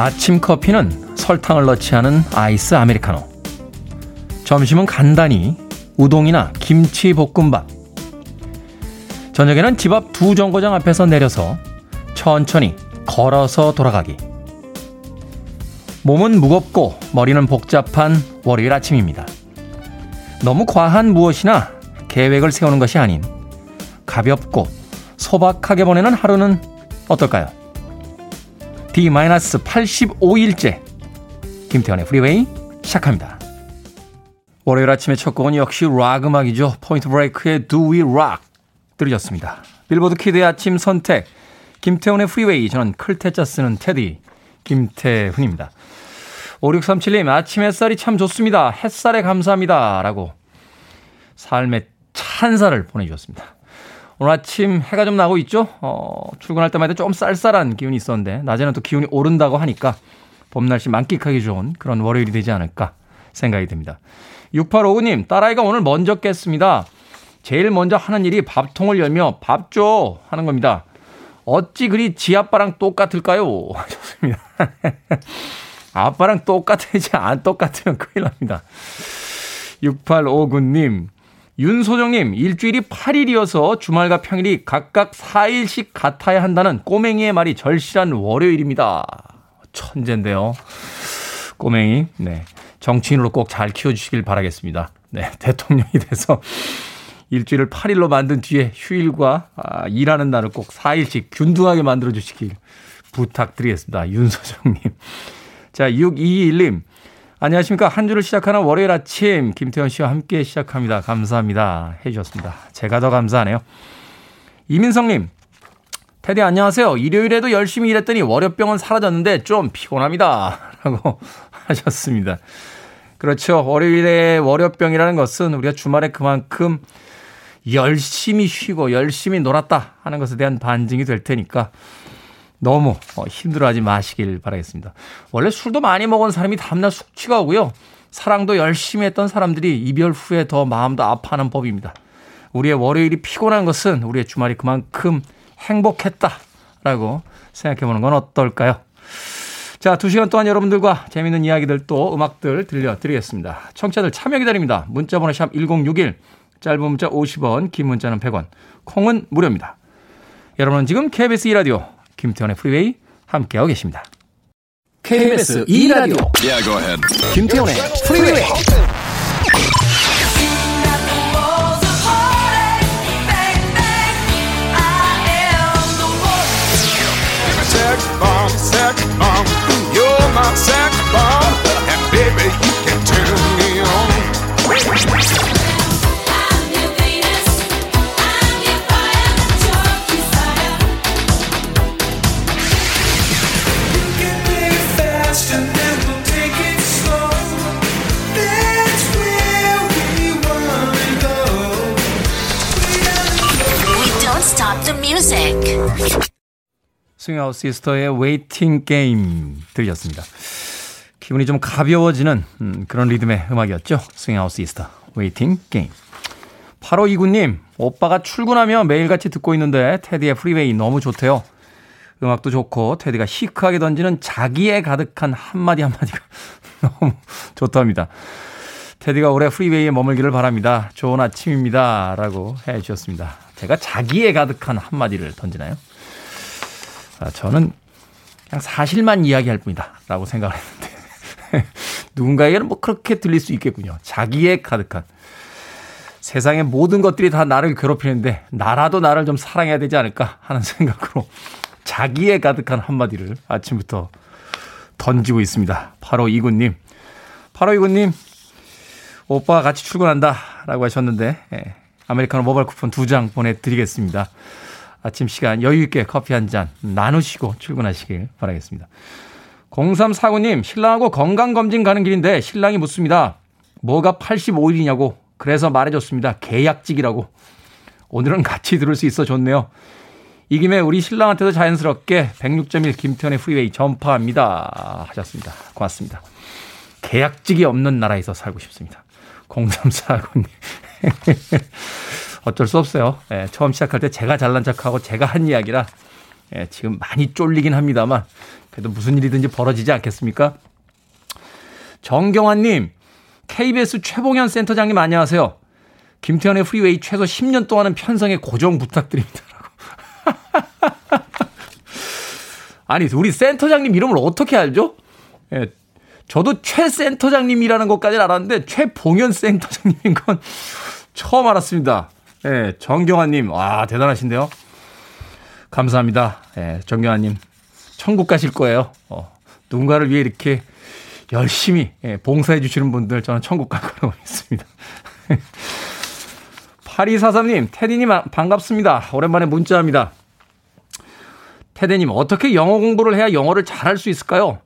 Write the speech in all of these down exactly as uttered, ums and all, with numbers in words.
아침 커피는 설탕을 넣지 않은 아이스 아메리카노. 점심은 간단히 우동이나 김치 볶음밥. 저녁에는 집 앞 두 정거장 앞에서 내려서 천천히 걸어서 돌아가기. 몸은 무겁고 머리는 복잡한 월요일 아침입니다. 너무 과한 무엇이나 계획을 세우는 것이 아닌 가볍고 소박하게 보내는 하루는 어떨까요? 디 팔십오 일째 김태현의 프리웨이 시작합니다. 월요일 아침의 첫 곡은 역시 락 음악이죠. 포인트 브레이크의 Do We Rock 들으셨습니다. 빌보드 키드의 아침 선택 김태훈의 프리웨이, 저는 클테짜 쓰는 테디 김태훈입니다. 오육삼칠님, 아침 햇살이 참 좋습니다. 햇살에 감사합니다 라고 삶의 찬사를 보내주셨습니다. 오늘 아침 해가 좀 나고 있죠. 어, 출근할 때마다 조금 쌀쌀한 기운이 있었는데 낮에는 또 기운이 오른다고 하니까 봄날씨 만끽하기 좋은 그런 월요일이 되지 않을까 생각이 듭니다. 육팔오구님, 딸아이가 오늘 먼저 깼습니다. 제일 먼저 하는 일이 밥통을 열며 밥 줘 하는 겁니다. 어찌 그리 지 아빠랑 똑같을까요? 좋습니다. 아빠랑 똑같은지 안 똑같으면 큰일 납니다. 육팔오구님, 윤소정님, 일주일이 팔 일이어서 주말과 평일이 각각 사 일씩 같아야 한다는 꼬맹이의 말이 절실한 월요일입니다. 천재인데요. 꼬맹이, 네, 정치인으로 꼭 잘 키워주시길 바라겠습니다. 네, 대통령이 돼서 일주일을 팔 일로 만든 뒤에 휴일과 아, 일하는 날을 꼭 사 일씩 균등하게 만들어주시길 부탁드리겠습니다. 윤소정님. 자, 육이이일님. 안녕하십니까. 한 주를 시작하는 월요일 아침 김태현 씨와 함께 시작합니다. 감사합니다 해주셨습니다. 제가 더 감사하네요. 이민성님. 테디 안녕하세요. 일요일에도 열심히 일했더니 월요병은 사라졌는데 좀 피곤합니다 라고 하셨습니다. 그렇죠. 월요일에 월요병이라는 것은 우리가 주말에 그만큼 열심히 쉬고 열심히 놀았다 하는 것에 대한 반증이 될 테니까 너무 힘들어하지 마시길 바라겠습니다. 원래 술도 많이 먹은 사람이 다음날 숙취가 오고요. 사랑도 열심히 했던 사람들이 이별 후에 더 마음도 아파하는 법입니다. 우리의 월요일이 피곤한 것은 우리의 주말이 그만큼 행복했다라고 생각해보는 건 어떨까요? 자, 두 시간 동안 여러분들과 재미있는 이야기들 또 음악들 들려드리겠습니다. 청취자들 참여 기다립니다. 문자번호 샵 일공육일, 짧은 문자 오십 원, 긴 문자는 백 원, 콩은 무료입니다. 여러분은 지금 케이비에스 이 라디오 김태원의 프리웨이 함께하고 계십니다. 케이비에스 이 라디오 yeah, go ahead. 김태원의 프리웨이. Swing House Easter의 Waiting Game 들으셨습니다. 기분이 좀 가벼워지는 음, 그런 리듬의 음악이었죠. Swing House Easter, Waiting Game. 팔오이구님, 오빠가 출근하며 매일같이 듣고 있는데 테디의 프리웨이 너무 좋대요. 음악도 좋고 테디가 시크하게 던지는 자기애 가득한 한마디 한마디가 너무 좋답니다. 테디가 올해 프리웨이에 머물기를 바랍니다. 좋은 아침입니다 라고 해주셨습니다. 제가 자기애 가득한 한마디를 던지나요? 아, 저는 그냥 사실만 이야기할 뿐이다 라고 생각을 했는데 누군가에게는 뭐 그렇게 들릴 수 있겠군요. 자기애 가득한. 세상의 모든 것들이 다 나를 괴롭히는데 나라도 나를 좀 사랑해야 되지 않을까 하는 생각으로 자기애 가득한 한마디를 아침부터 던지고 있습니다. 바로 이군님. 바로 이군님. 오빠와 같이 출근한다 라고 하셨는데 예, 아메리카노 모바일 쿠폰 두 장 보내드리겠습니다. 아침 시간 여유 있게 커피 한 잔 나누시고 출근하시길 바라겠습니다. 공삼사구님, 신랑하고 건강검진 가는 길인데 신랑이 묻습니다. 뭐가 팔십오 일이냐고. 그래서 말해줬습니다. 계약직이라고. 오늘은 같이 들을 수 있어 좋네요. 이 김에 우리 신랑한테도 자연스럽게 백육 점 일 김태현의 프리웨이 전파합니다 하셨습니다. 고맙습니다. 계약직이 없는 나라에서 살고 싶습니다. 공삼사구님. 어쩔 수 없어요. 예, 처음 시작할 때 제가 잘난 척하고 제가 한 이야기라 예, 지금 많이 쫄리긴 합니다만 그래도 무슨 일이든지 벌어지지 않겠습니까? 정경환님, 케이비에스 최봉현 센터장님 안녕하세요. 김태현의 프리웨이 최소 십 년 동안은 편성에 고정 부탁드립니다라고. 아니 우리 센터장님 이름을 어떻게 알죠? 예, 저도 최 센터장님이라는 것까지는 알았는데 최봉현 센터장님인 건 처음 알았습니다. 예, 정경환님, 와 대단하신데요. 감사합니다. 예, 정경환님 천국 가실 거예요. 어, 누군가를 위해 이렇게 열심히 예, 봉사해 주시는 분들 저는 천국 갈 거라고 믿습니다. 팔이사삼님, 테디님 반갑습니다. 오랜만에 문자합니다. 테디님, 어떻게 영어 공부를 해야 영어를 잘할 수 있을까요?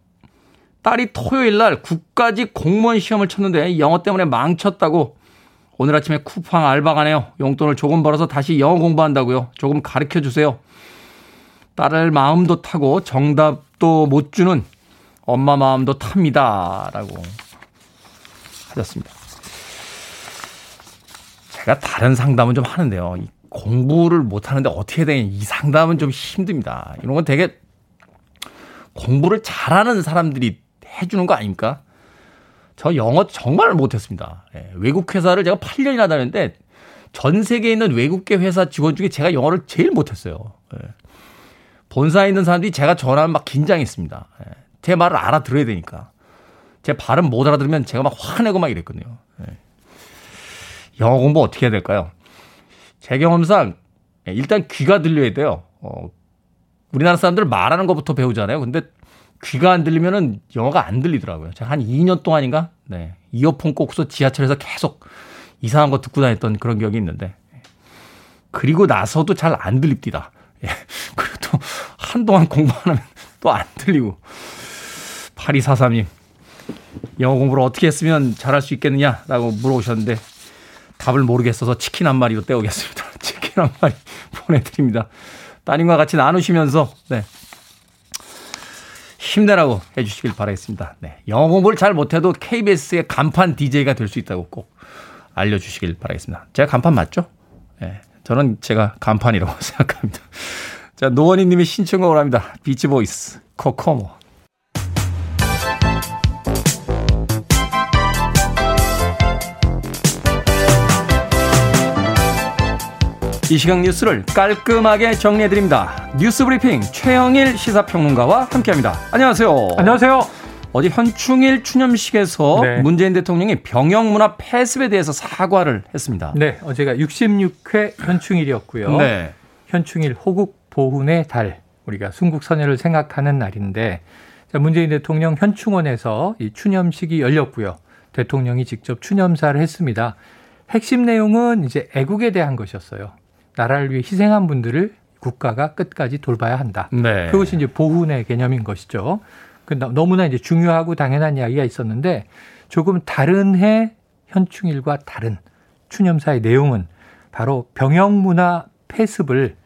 딸이 토요일날 국가직 공무원 시험을 쳤는데 영어 때문에 망쳤다고 오늘 아침에 쿠팡 알바 가네요. 용돈을 조금 벌어서 다시 영어 공부한다고요. 조금 가르쳐주세요. 딸을 마음도 타고 정답도 못 주는 엄마 마음도 탑니다. 라고 하셨습니다. 제가 다른 상담은 좀 하는데요. 공부를 못하는데 어떻게 되냐. 이 상담은 좀 힘듭니다. 이런 건 되게 공부를 잘하는 사람들이 해주는 거 아닙니까? 저 영어 정말 못했습니다. 외국 회사를 제가 팔 년이나 다녔는데 전 세계에 있는 외국계 회사 직원 중에 제가 영어를 제일 못했어요. 본사에 있는 사람들이 제가 전화하면 막 긴장했습니다. 제 말을 알아들어야 되니까. 제 발음 못 알아들으면 제가 막 화내고 막 이랬거든요. 영어 공부 어떻게 해야 될까요? 제 경험상 일단 귀가 들려야 돼요. 어, 우리나라 사람들 말하는 것부터 배우잖아요. 근데 귀가 안 들리면은 영어가 안 들리더라고요. 제가 한 이 년 동안인가? 네. 이어폰 꽂고서 지하철에서 계속 이상한 거 듣고 다녔던 그런 기억이 있는데. 그리고 나서도 잘 안 들립디다. 예. 그리고 또 한동안 공부 안 하면 또 안 들리고. 팔이사삼님, 영어 공부를 어떻게 했으면 잘할 수 있겠느냐라고 물어보셨는데 답을 모르겠어서 치킨 한 마리로 때우겠습니다. 치킨 한 마리 보내드립니다. 따님과 같이 나누시면서 네, 힘내라고 해주시길 바라겠습니다. 네, 영어 공부를 잘 못해도 케이비에스의 간판 디제이가 될 수 있다고 꼭 알려주시길 바라겠습니다. 제가 간판 맞죠? 네, 저는 제가 간판이라고 생각합니다. 자, 노원희 님이 신청곡을 합니다. 비치 보이스, 코코모. 이 시각 뉴스를 깔끔하게 정리해드립니다. 뉴스브리핑 최영일 시사평론가와 함께합니다. 안녕하세요. 안녕하세요. 어제 현충일 추념식에서 네. 문재인 대통령이 병역문화 폐습에 대해서 사과를 했습니다. 네, 어제가 육십육 회 현충일이었고요. 네. 현충일 호국 보훈의 달, 우리가 순국선열을 생각하는 날인데 문재인 대통령 현충원에서 이 추념식이 열렸고요. 대통령이 직접 추념사를 했습니다. 핵심 내용은 이제 애국에 대한 것이었어요. 나라를 위해 희생한 분들을 국가가 끝까지 돌봐야 한다. 네. 그것이 이제 보훈의 개념인 것이죠. 너무나 이제 중요하고 당연한 이야기가 있었는데 조금 다른 해 현충일과 다른 추념사의 내용은 바로 병역문화 폐습을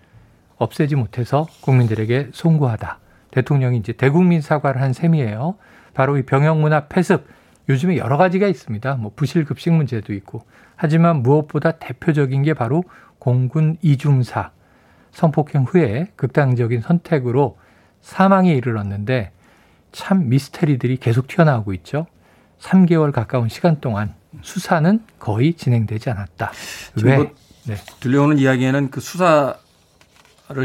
없애지 못해서 국민들에게 송구하다. 대통령이 이제 대국민 사과를 한 셈이에요. 바로 이 병역문화 폐습. 요즘에 여러 가지가 있습니다. 뭐 부실급식 문제도 있고. 하지만 무엇보다 대표적인 게 바로 공군 이중사, 성폭행 후에 극단적인 선택으로 사망에 이르렀는데 참 미스터리들이 계속 튀어나오고 있죠. 삼 개월 가까운 시간 동안 수사는 거의 진행되지 않았다. 왜? 뭐 네. 들려오는 이야기에는 그 수사를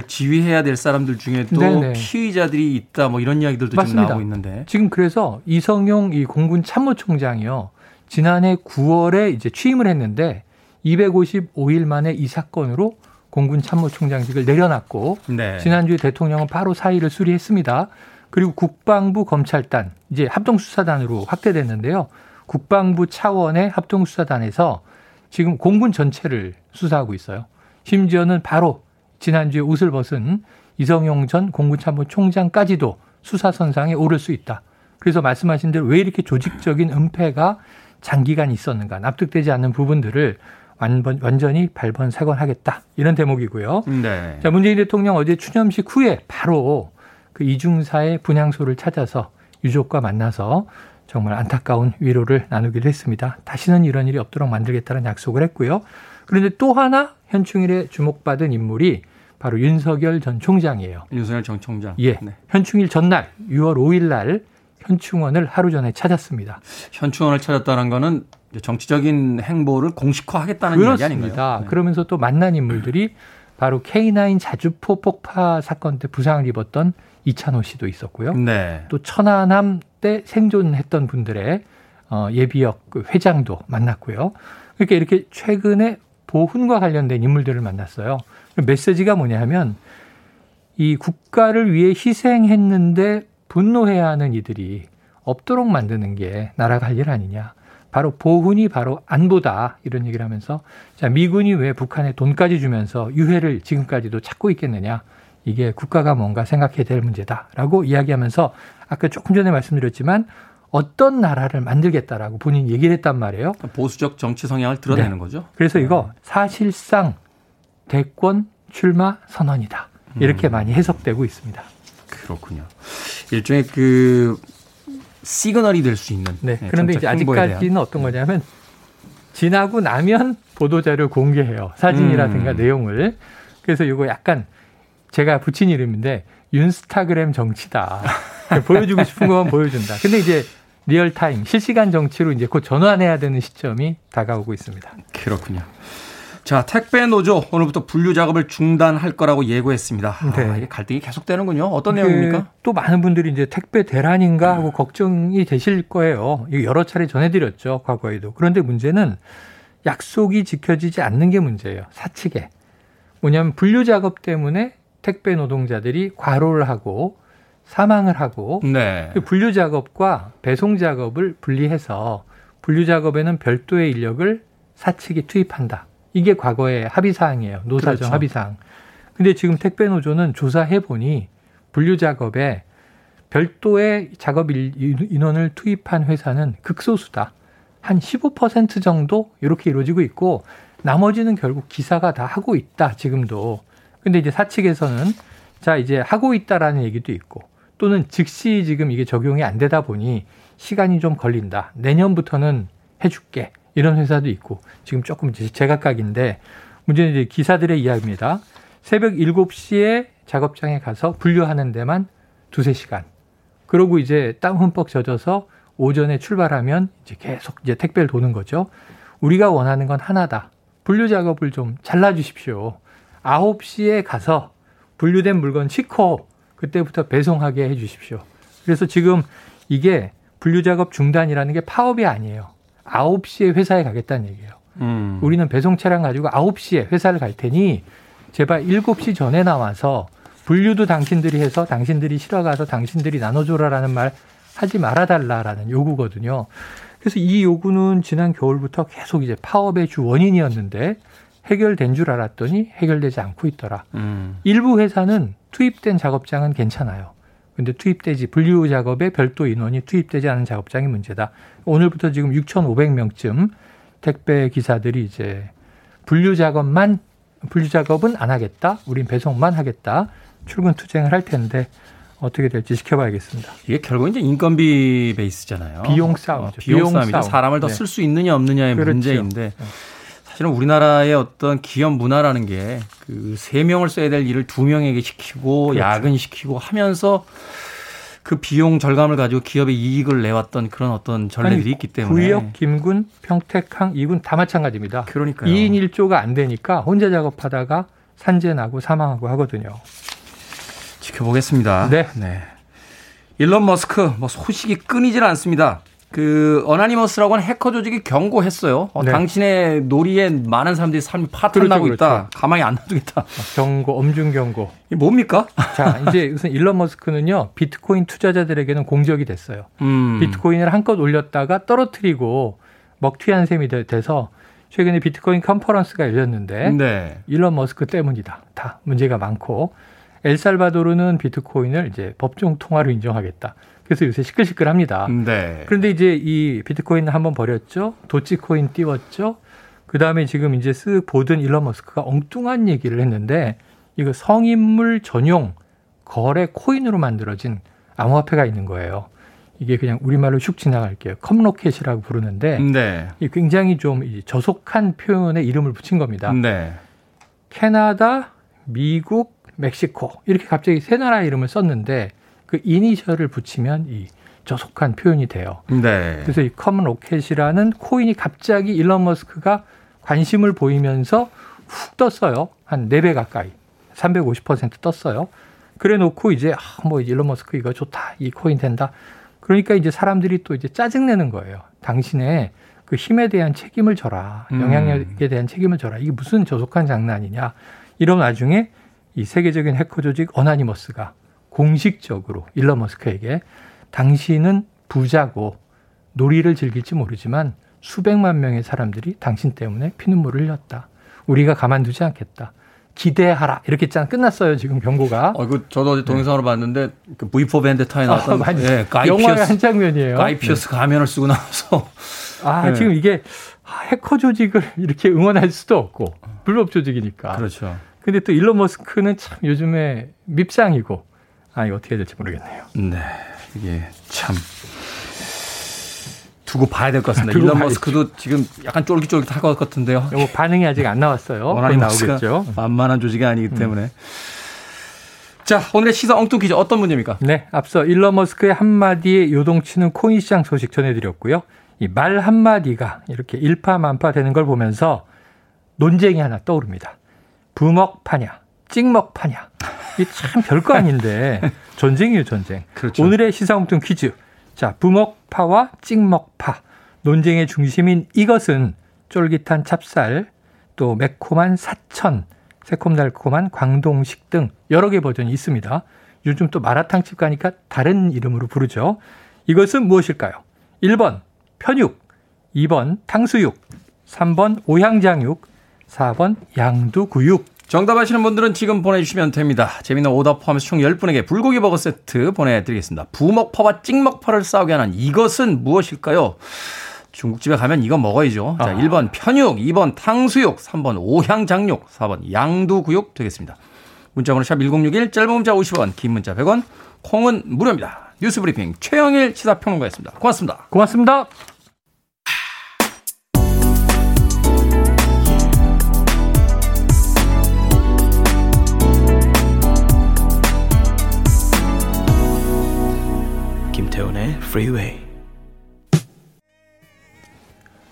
지휘해야 될 사람들 중에도 네네. 피의자들이 있다 뭐 이런 이야기들도 맞습니다. 지금 나오고 있는데. 지금 그래서 이성용 이 공군 참모총장이요. 지난해 구월에 이제 취임을 했는데 이백오십오 일 만에 이 사건으로 공군 참모총장직을 내려놨고 네. 지난주에 대통령은 바로 사의를 수리했습니다. 그리고 국방부 검찰단 이제 합동수사단으로 확대됐는데요. 국방부 차원의 합동수사단에서 지금 공군 전체를 수사하고 있어요. 심지어는 바로 지난주에 옷을 벗은 이성용 전 공군 참모총장까지도 수사선상에 오를 수 있다. 그래서 말씀하신 대로 왜 이렇게 조직적인 은폐가 장기간 있었는가, 납득되지 않는 부분들을 완전히 발본색원하겠다 이런 대목이고요. 네. 자, 문재인 대통령 어제 추념식 후에 바로 그 이중사의 분향소를 찾아서 유족과 만나서 정말 안타까운 위로를 나누기도 했습니다. 다시는 이런 일이 없도록 만들겠다는 약속을 했고요. 그런데 또 하나 현충일에 주목받은 인물이 바로 윤석열 전 총장이에요. 윤석열 전 총장. 예. 네. 현충일 전날 유월 오일 날 현충원을 하루 전에 찾았습니다. 현충원을 찾았다는 거는 정치적인 행보를 공식화하겠다는 그렇습니다. 이야기 아닌가요? 네. 그러면서 또 만난 인물들이 바로 케이 나인 자주포 폭파 사건 때 부상을 입었던 이찬호 씨도 있었고요. 네. 또 천안함 때 생존했던 분들의 예비역 회장도 만났고요. 그러니까 이렇게 최근에 보훈과 관련된 인물들을 만났어요. 메시지가 뭐냐 하면 이 국가를 위해 희생했는데 분노해야 하는 이들이 없도록 만드는 게 나라 갈 일 아니냐. 바로 보훈이 바로 안보다 이런 얘기를 하면서 자, 미군이 왜 북한에 돈까지 주면서 유해를 지금까지도 찾고 있겠느냐. 이게 국가가 뭔가 생각해야 될 문제다라고 이야기하면서 아까 조금 전에 말씀드렸지만 어떤 나라를 만들겠다라고 본인 얘기를 했단 말이에요. 보수적 정치 성향을 드러내는 네. 거죠. 그래서 이거 사실상 대권 출마 선언이다. 이렇게 음. 많이 해석되고 있습니다. 그렇군요. 일종의 그 시그널이 될 수 있는. 네. 그런데 이제 아직까지는 대한. 어떤 거냐면 지나고 나면 보도자료 공개해요. 사진이라든가 음. 내용을. 그래서 이거 약간 제가 붙인 이름인데 윤스타그램 정치다. 보여주고 싶은 것만 보여준다. 근데 이제 리얼타임 실시간 정치로 이제 곧 전환해야 되는 시점이 다가오고 있습니다. 그렇군요. 자, 택배 노조 오늘부터 분류 작업을 중단할 거라고 예고했습니다. 네. 아, 이게 갈등이 계속되는군요. 어떤 내용입니까? 또 많은 분들이 이제 택배 대란인가 하고 걱정이 되실 거예요. 여러 차례 전해드렸죠. 과거에도. 그런데 문제는 약속이 지켜지지 않는 게 문제예요. 사측에. 뭐냐면 분류 작업 때문에 택배 노동자들이 과로를 하고 사망을 하고 네. 그 분류 작업과 배송 작업을 분리해서 분류 작업에는 별도의 인력을 사측이 투입한다. 이게 과거의 합의사항이에요. 노사정 그렇죠. 합의사항. 근데 지금 택배노조는 조사해보니 분류 작업에 별도의 작업 인원을 투입한 회사는 극소수다. 한 십오 퍼센트 정도 이렇게 이루어지고 있고 나머지는 결국 기사가 다 하고 있다. 지금도. 근데 이제 사측에서는 자 이제 하고 있다라는 얘기도 있고 또는 즉시 지금 이게 적용이 안 되다 보니 시간이 좀 걸린다. 내년부터는 해줄게. 이런 회사도 있고 지금 조금 제각각인데 문제는 이제 기사들의 이야기입니다. 새벽 일곱 시에 작업장에 가서 분류하는 데만 두세 시간. 그러고 이제 땀 흠뻑 젖어서 오전에 출발하면 이제 계속 이제 택배를 도는 거죠. 우리가 원하는 건 하나다. 분류 작업을 좀 잘라주십시오. 아홉 시에 가서 분류된 물건 싣고 그때부터 배송하게 해 주십시오. 그래서 지금 이게 분류 작업 중단이라는 게 파업이 아니에요. 아홉 시에 회사에 가겠다는 얘기예요. 음. 우리는 배송 차량 가지고 아홉 시에 회사를 갈 테니 제발 일곱 시 전에 나와서 분류도 당신들이 해서 당신들이 실어가서 당신들이 나눠줘라라는 말 하지 말아달라라는 요구거든요. 그래서 이 요구는 지난 겨울부터 계속 이제 파업의 주 원인이었는데 해결된 줄 알았더니 해결되지 않고 있더라. 음. 일부 회사는 투입된 작업장은 괜찮아요. 근데 투입되지 분류 작업에 별도 인원이 투입되지 않은 작업장이 문제다. 오늘부터 지금 육천오백 명쯤 택배 기사들이 이제 분류 작업만 분류 작업은 안 하겠다. 우린 배송만 하겠다. 출근 투쟁을 할 텐데 어떻게 될지 지켜봐야겠습니다. 이게 결국 이제 인건비 베이스잖아요. 비용 싸움이죠. 어, 비용, 비용 싸움이죠. 싸움. 사람을 더 쓸 수 네. 있느냐 없느냐의 그렇죠. 문제인데. 네. 사실은 우리나라의 어떤 기업 문화라는 게 그 세 명을 써야 될 일을 두 명에게 시키고 그렇죠. 야근시키고 하면서 그 비용 절감을 가지고 기업의 이익을 내왔던 그런 어떤 전례들이 아니, 있기 때문에. 구역, 김군, 평택항, 이군 다 마찬가지입니다. 그러니까요. 이인 일조가 안 되니까 혼자 작업하다가 산재나고 사망하고 하거든요. 지켜보겠습니다. 네. 네. 일론 머스크 뭐 소식이 끊이질 않습니다. 그 어나니머스라고 하는 해커 조직이 경고했어요. 어, 네. 당신의 놀이에 많은 사람들이 삶이 파탄나고 그렇죠, 그렇죠. 있다. 가만히 안 놔두겠다. 경고, 엄중 경고. 이게 뭡니까? 자, 이제 우선 일론 머스크는요. 비트코인 투자자들에게는 공적이 됐어요. 음. 비트코인을 한껏 올렸다가 떨어뜨리고 먹튀한 셈이 돼서 최근에 비트코인 컨퍼런스가 열렸는데 네. 일론 머스크 때문이다. 다 문제가 많고 엘살바도르는 비트코인을 이제 법정 통화로 인정하겠다. 그래서 요새 시끌시끌합니다. 네. 그런데 이제 이 비트코인을 한번 버렸죠. 도치코인 띄웠죠. 그다음에 지금 이제 쓱 보든 일론 머스크가 엉뚱한 얘기를 했는데 이거 성인물 전용 거래 코인으로 만들어진 암호화폐가 있는 거예요. 이게 그냥 우리말로 슉 지나갈게요. 컵로켓이라고 부르는데 네. 굉장히 좀 저속한 표현에 이름을 붙인 겁니다. 네. 캐나다, 미국, 멕시코 이렇게 갑자기 세 나라 이름을 썼는데 그 이니셜을 붙이면 이 저속한 표현이 돼요. 네. 그래서 이 커먼 로켓이라는 코인이 갑자기 일론 머스크가 관심을 보이면서 훅 떴어요. 한 네 배 가까이. 삼백오십 퍼센트 떴어요. 그래 놓고 이제 아, 뭐 일론 머스크 이거 좋다. 이 코인 된다. 그러니까 이제 사람들이 또 이제 짜증내는 거예요. 당신의 그 힘에 대한 책임을 져라. 영향력에 대한 책임을 져라. 이게 무슨 저속한 장난이냐. 이런 와중에 이 세계적인 해커 조직 어나니머스가 공식적으로 일론 머스크에게 당신은 부자고 놀이를 즐길지 모르지만 수백만 명의 사람들이 당신 때문에 피눈물을 흘렸다. 우리가 가만두지 않겠다. 기대하라. 이렇게 짠 끝났어요. 지금 경고가. 어, 그 저도 어제 동영상으로 네. 봤는데 그 브이포 밴드타에 나왔던 아, 네, 영화의 한 장면이에요. 가이 피어스 네. 가면을 쓰고 나와서. 아 네. 지금 이게 해커 조직을 이렇게 응원할 수도 없고 불법 조직이니까. 그렇죠. 근데 또 일론 머스크는 참 요즘에 밉상이고 아 이거 어떻게 해야 될지 모르겠네요. 네. 이게 참 두고 봐야 될 것 같습니다. 일론 머스크도 지금 약간 쫄깃쫄깃할 것 같은데요. 이거 반응이 아직 안 나왔어요. 워낙 나오겠죠. 만만한 조직이 아니기 때문에. 음. 자, 오늘의 시사 엉뚱 퀴즈 어떤 문제입니까? 네, 앞서 일론 머스크의 한마디에 요동치는 코인 시장 소식 전해드렸고요. 이 말 한마디가 이렇게 일파만파 되는 걸 보면서 논쟁이 하나 떠오릅니다. 부먹파냐, 찍먹파냐. 이게 참 별거 아닌데 전쟁이에요, 전쟁. 그렇죠. 오늘의 시사 엉뚱 퀴즈. 자, 부먹파와 찍먹파. 논쟁의 중심인 이것은 쫄깃한 찹쌀, 또 매콤한 사천, 새콤달콤한 광동식 등 여러 개 버전이 있습니다. 요즘 또 마라탕집 가니까 다른 이름으로 부르죠. 이것은 무엇일까요? 일 번 편육, 이 번 탕수육, 삼 번 오향장육, 사 번 양두구육. 정답하시는 분들은 지금 보내주시면 됩니다. 재미있는 오답 포함해서 총 열 분에게 불고기 버거 세트 보내드리겠습니다. 부먹파와 찍먹파를 싸우게 하는 이것은 무엇일까요? 중국집에 가면 이거 먹어야죠. 자, 아. 일 번 편육, 이 번 탕수육, 삼 번 오향장육, 사 번 양두구육 되겠습니다. 문자번호 샵 일공육일, 짧은 문자 오십 원, 긴 문자 백 원, 콩은 무료입니다. 뉴스브리핑 최영일 시사평론가였습니다. 고맙습니다. 고맙습니다. 김태훈의 프리웨이.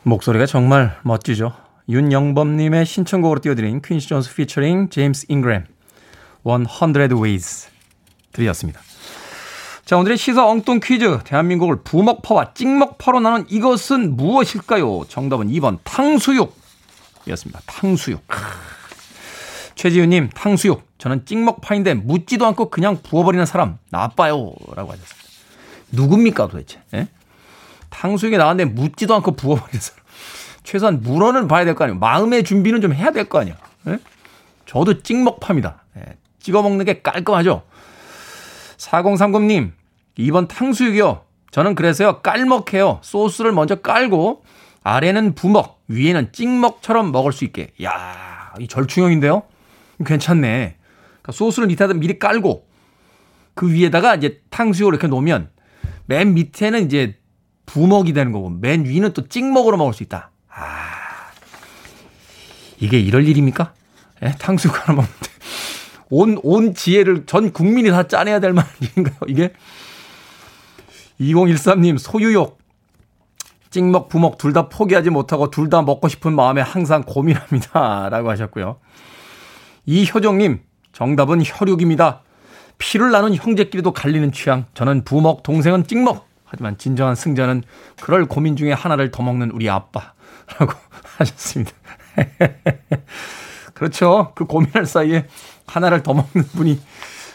목소리가 정말 멋지죠. 윤영범님의 신청곡으로 띄워드린 퀸시 존스 피처링 제임스 잉그램 one hundred ways 들이었습니다. 자, 오늘의 시사 엉뚱 퀴즈. 대한민국을 부먹파와 찍먹파로 나눈 이것은 무엇일까요? 정답은 이 번 탕수육이었습니다. 탕수육. 최지윤님, 탕수육. 저는 찍먹파인데 묻지도 않고 그냥 부어버리는 사람 나빠요. 라고 하셨습니다. 누굽니까 도대체? 예? 탕수육에 나왔는데 묻지도 않고 부어버리는 사람. 최소한 물어는 봐야 될 거 아니에요. 마음의 준비는 좀 해야 될 거 아니에요. 예? 저도 찍먹파입니다. 예. 찍어먹는 게 깔끔하죠. 사공삼공 님, 이 번 탕수육이요. 저는 그래서요 깔먹해요. 소스를 먼저 깔고 아래는 부먹, 위에는 찍먹처럼 먹을 수 있게. 이야, 이 절충형인데요. 괜찮네. 그러니까 소스를 밑에다 미리 깔고 그 위에다가 이제 탕수육을 이렇게 놓으면 맨 밑에는 이제 부먹이 되는 거고 맨 위는 또 찍먹으로 먹을 수 있다. 아, 이게 이럴 일입니까? 에? 탕수육 하나 먹는데. 온, 온 지혜를 전 국민이 다 짜내야 될 만한 일인가요, 이게? 이공일삼 님, 소유욕. 찍먹, 부먹 둘 다 포기하지 못하고 둘 다 먹고 싶은 마음에 항상 고민합니다. 라고 하셨고요. 이효정님, 정답은 혈육입니다. 피를 나눈 형제끼리도 갈리는 취향. 저는 부먹, 동생은 찍먹. 하지만 진정한 승자는 그럴 고민 중에 하나를 더 먹는 우리 아빠. 라고 하셨습니다. 그렇죠. 그 고민할 사이에 하나를 더 먹는 분이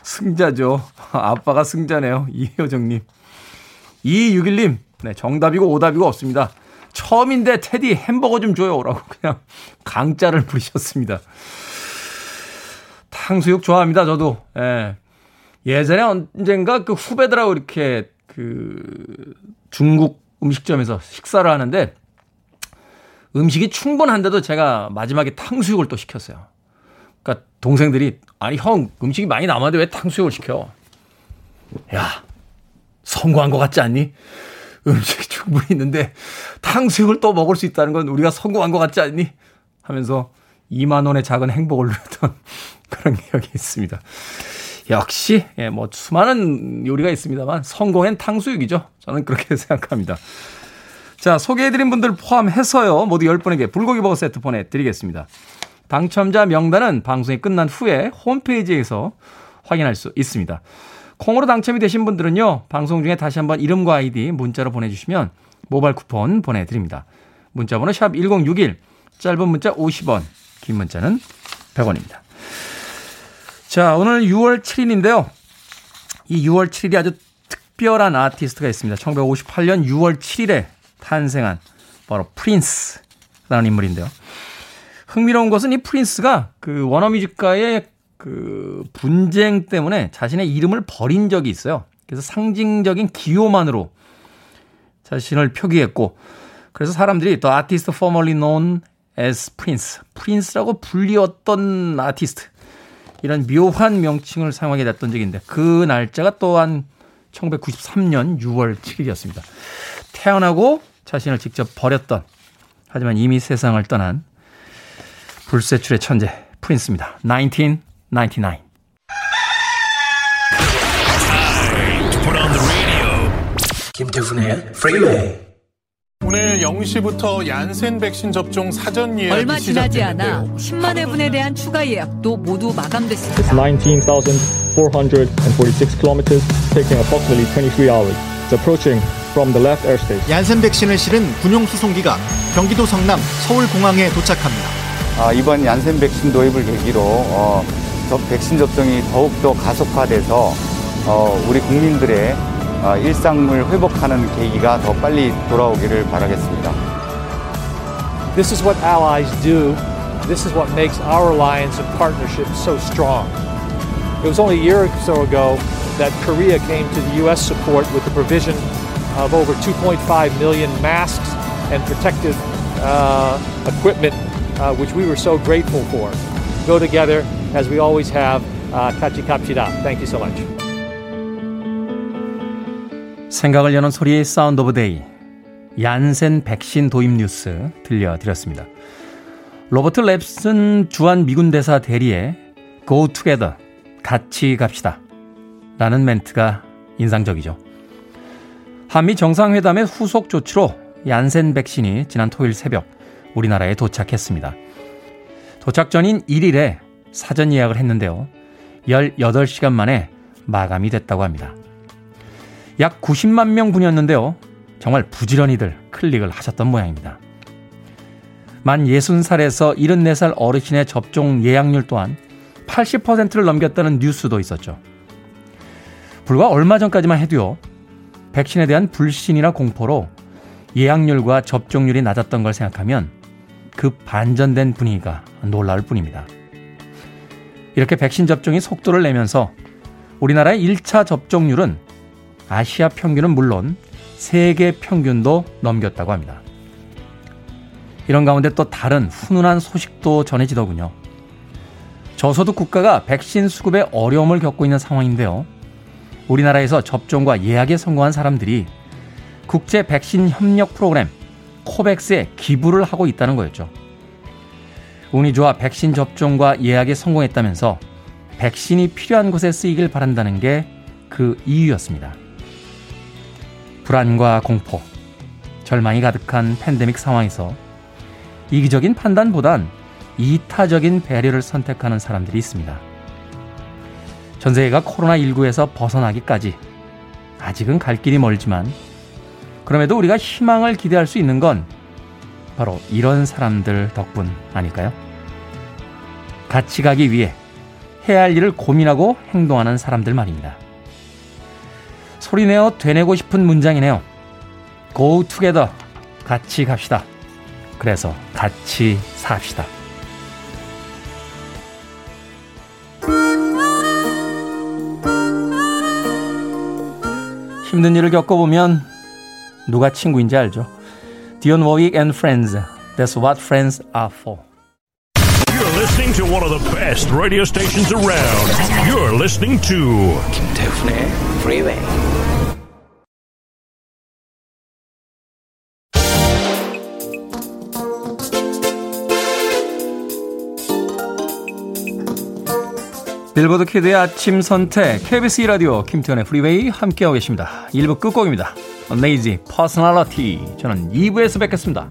승자죠. 아빠가 승자네요. 이효정님. 이육일 님. 네, 정답이고 오답이고 없습니다. 처음인데 테디 햄버거 좀 줘요. 라고 그냥 강짜를 부리셨습니다. 탕수육 좋아합니다. 저도. 예. 예전에 언젠가 그 후배들하고 이렇게 그 중국 음식점에서 식사를 하는데 음식이 충분한데도 제가 마지막에 탕수육을 또 시켰어요. 그러니까 동생들이 아니 형 음식이 많이 남았는데 왜 탕수육을 시켜? 야, 성공한 것 같지 않니? 음식이 충분히 있는데 탕수육을 또 먹을 수 있다는 건 우리가 성공한 것 같지 않니? 하면서 이만 원의 작은 행복을 누렸던 그런 그런 기억이 있습니다. 역시 예, 뭐 수많은 요리가 있습니다만 성공엔 탕수육이죠. 저는 그렇게 생각합니다. 자, 소개해드린 분들 포함해서요. 모두 열 분에게 불고기 버거 세트 보내드리겠습니다. 당첨자 명단은 방송이 끝난 후에 홈페이지에서 확인할 수 있습니다. 콩으로 당첨이 되신 분들은요. 방송 중에 다시 한번 이름과 아이디 문자로 보내주시면 모바일 쿠폰 보내드립니다. 문자번호 샵 천육십일, 짧은 문자 오십 원, 긴 문자는 백 원입니다. 자, 오늘 유월 칠일인데요. 이 유월 칠일이 아주 특별한 아티스트가 있습니다. 천구백오십팔 년 유월 칠일에 탄생한 바로 프린스라는 인물인데요. 흥미로운 것은 이 프린스가 그 워너뮤직과의 그 분쟁 때문에 자신의 이름을 버린 적이 있어요. 그래서 상징적인 기호만으로 자신을 표기했고, 그래서 사람들이 더 아티스트 formerly known as Prince, 프린스라고 불리웠던 아티스트, 이런 묘한 명칭을 사용하게 됐던 적인데, 그 날짜가 또한 천구백구십삼 년 유월 칠일이었습니다. 태어나고 자신을 직접 버렸던, 하지만 이미 세상을 떠난 불세출의 천재 프린스입니다. 천구백구십구. 김태훈의 프리웨이. 오늘 영 시부터 얀센 백신 접종 사전 예약이 얼마 지나지 시작됐는데요. 않아 십만 회분에 대한 추가 예약도 모두 마감됐습니다. 십만 사천사백사십육 킬로미터 taking approximately twenty-three hours. It's approaching from the left airspace. 얀센 백신을 실은 군용 수송기가 경기도 성남 서울공항에 도착합니다. 아, 이번 얀센 백신 도입을 계기로 어, 저 백신 접종이 더욱더 가속화돼서 어, 우리 국민들의 일상을 회복하는 계기가 더 빨리 돌아오기를 바라겠습니다. This is what allies do. This is what makes our alliance and partnership so strong. It was only a year or so ago that Korea came to the U S support with the provision of over two point five million masks and protective uh, equipment, uh, which we were so grateful for. Go together as we always have. Uh, 같이 갑시다. Thank you so much. 생각을 여는 소리의 사운드 오브 데이, 얀센 백신 도입 뉴스 들려드렸습니다. 로버트 랩슨 주한 미군 대사 대리의 Go Together, 같이 갑시다 라는 멘트가 인상적이죠. 한미 정상회담의 후속 조치로 얀센 백신이 지난 토요일 새벽 우리나라에 도착했습니다. 도착 전인 일일에 사전 예약을 했는데요. 열여덟 시간 만에 마감이 됐다고 합니다. 약 구십만 명 분이었는데요. 정말 부지런히들 클릭을 하셨던 모양입니다. 만 예순 살에서 일흔네 살 어르신의 접종 예약률 또한 팔십 퍼센트를 넘겼다는 뉴스도 있었죠. 불과 얼마 전까지만 해도요. 백신에 대한 불신이나 공포로 예약률과 접종률이 낮았던 걸 생각하면 그 반전된 분위기가 놀라울 뿐입니다. 이렇게 백신 접종이 속도를 내면서 우리나라의 일 차 접종률은 아시아 평균은 물론 세계 평균도 넘겼다고 합니다. 이런 가운데 또 다른 훈훈한 소식도 전해지더군요. 저소득 국가가 백신 수급에 어려움을 겪고 있는 상황인데요. 우리나라에서 접종과 예약에 성공한 사람들이 국제 백신 협력 프로그램 코백스에 기부를 하고 있다는 거였죠. 운이 좋아 백신 접종과 예약에 성공했다면서 백신이 필요한 곳에 쓰이길 바란다는 게 그 이유였습니다. 불안과 공포, 절망이 가득한 팬데믹 상황에서 이기적인 판단보단 이타적인 배려를 선택하는 사람들이 있습니다. 전 세계가 코로나십구에서 벗어나기까지 아직은 갈 길이 멀지만, 그럼에도 우리가 희망을 기대할 수 있는 건 바로 이런 사람들 덕분 아닐까요? 같이 가기 위해 해야 할 일을 고민하고 행동하는 사람들 말입니다. 소리내어 되뇌고 싶은 문장이네요. Go together, 같이 갑시다. 그래서 같이 삽시다. 힘든 일을 겪어보면 누가 친구인지 알죠. Dionne Warwick and Friends. That's what friends are for. You're listening to one of the best radio stations around. You're listening to 김태훈의 Freeway. 빌보드 키드의 아침 선택 케이비에스 이 라디오 김태현의 프리웨이 함께하고 계십니다. 일 부 끝곡입니다. Lazy Personality. 저는 이 부에서 뵙겠습니다.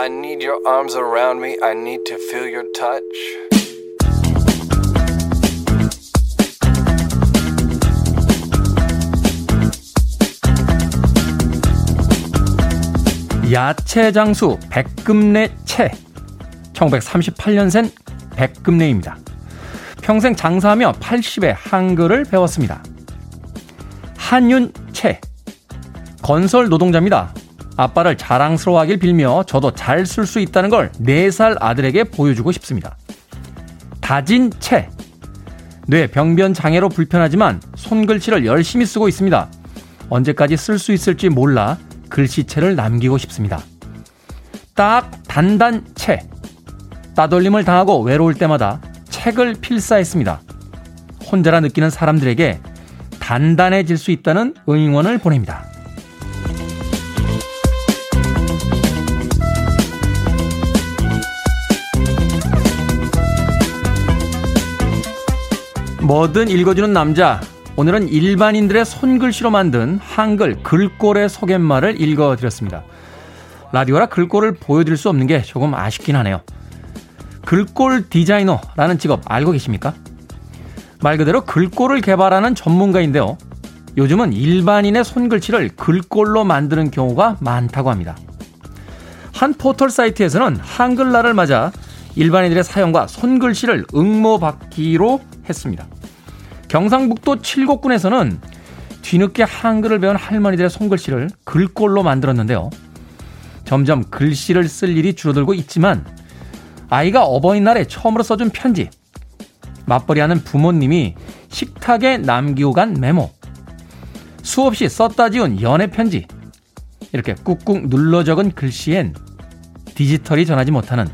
I need your arms around me. I need to feel your touch. 야채 장수 백금내 채. 천구백삼십팔 년 생 백금내입니다. 평생 장사하며 팔십에 한글을 배웠습니다. 한윤 채. 건설 노동자입니다. 아빠를 자랑스러워하길 빌며 저도 잘 쓸 수 있다는 걸 네 살 아들에게 보여주고 싶습니다. 다진 채. 뇌 병변 장애로 불편하지만 손글씨를 열심히 쓰고 있습니다. 언제까지 쓸 수 있을지 몰라 글씨체를 남기고 싶습니다. 딱 단단 채. 따돌림을 당하고 외로울 때마다 책을 필사했습니다. 혼자라 느끼는 사람들에게 단단해질 수 있다는 응원을 보냅니다. 뭐든 읽어주는 남자, 오늘은 일반인들의 손글씨로 만든 한글 글꼴의 소개말을 읽어드렸습니다. 라디오라 글꼴을 보여드릴 수 없는 게 조금 아쉽긴 하네요. 글꼴 디자이너라는 직업 알고 계십니까? 말 그대로 글꼴을 개발하는 전문가인데요. 요즘은 일반인의 손글씨를 글꼴로 만드는 경우가 많다고 합니다. 한 포털 사이트에서는 한글날을 맞아 일반인들의 사용과 손글씨를 응모받기로 했습니다. 경상북도 칠곡군에서는 뒤늦게 한글을 배운 할머니들의 손글씨를 글꼴로 만들었는데요. 점점 글씨를 쓸 일이 줄어들고 있지만 아이가 어버이날에 처음으로 써준 편지, 맞벌이하는 부모님이 식탁에 남기고 간 메모, 수없이 썼다 지운 연애편지, 이렇게 꾹꾹 눌러 적은 글씨엔 디지털이 전하지 못하는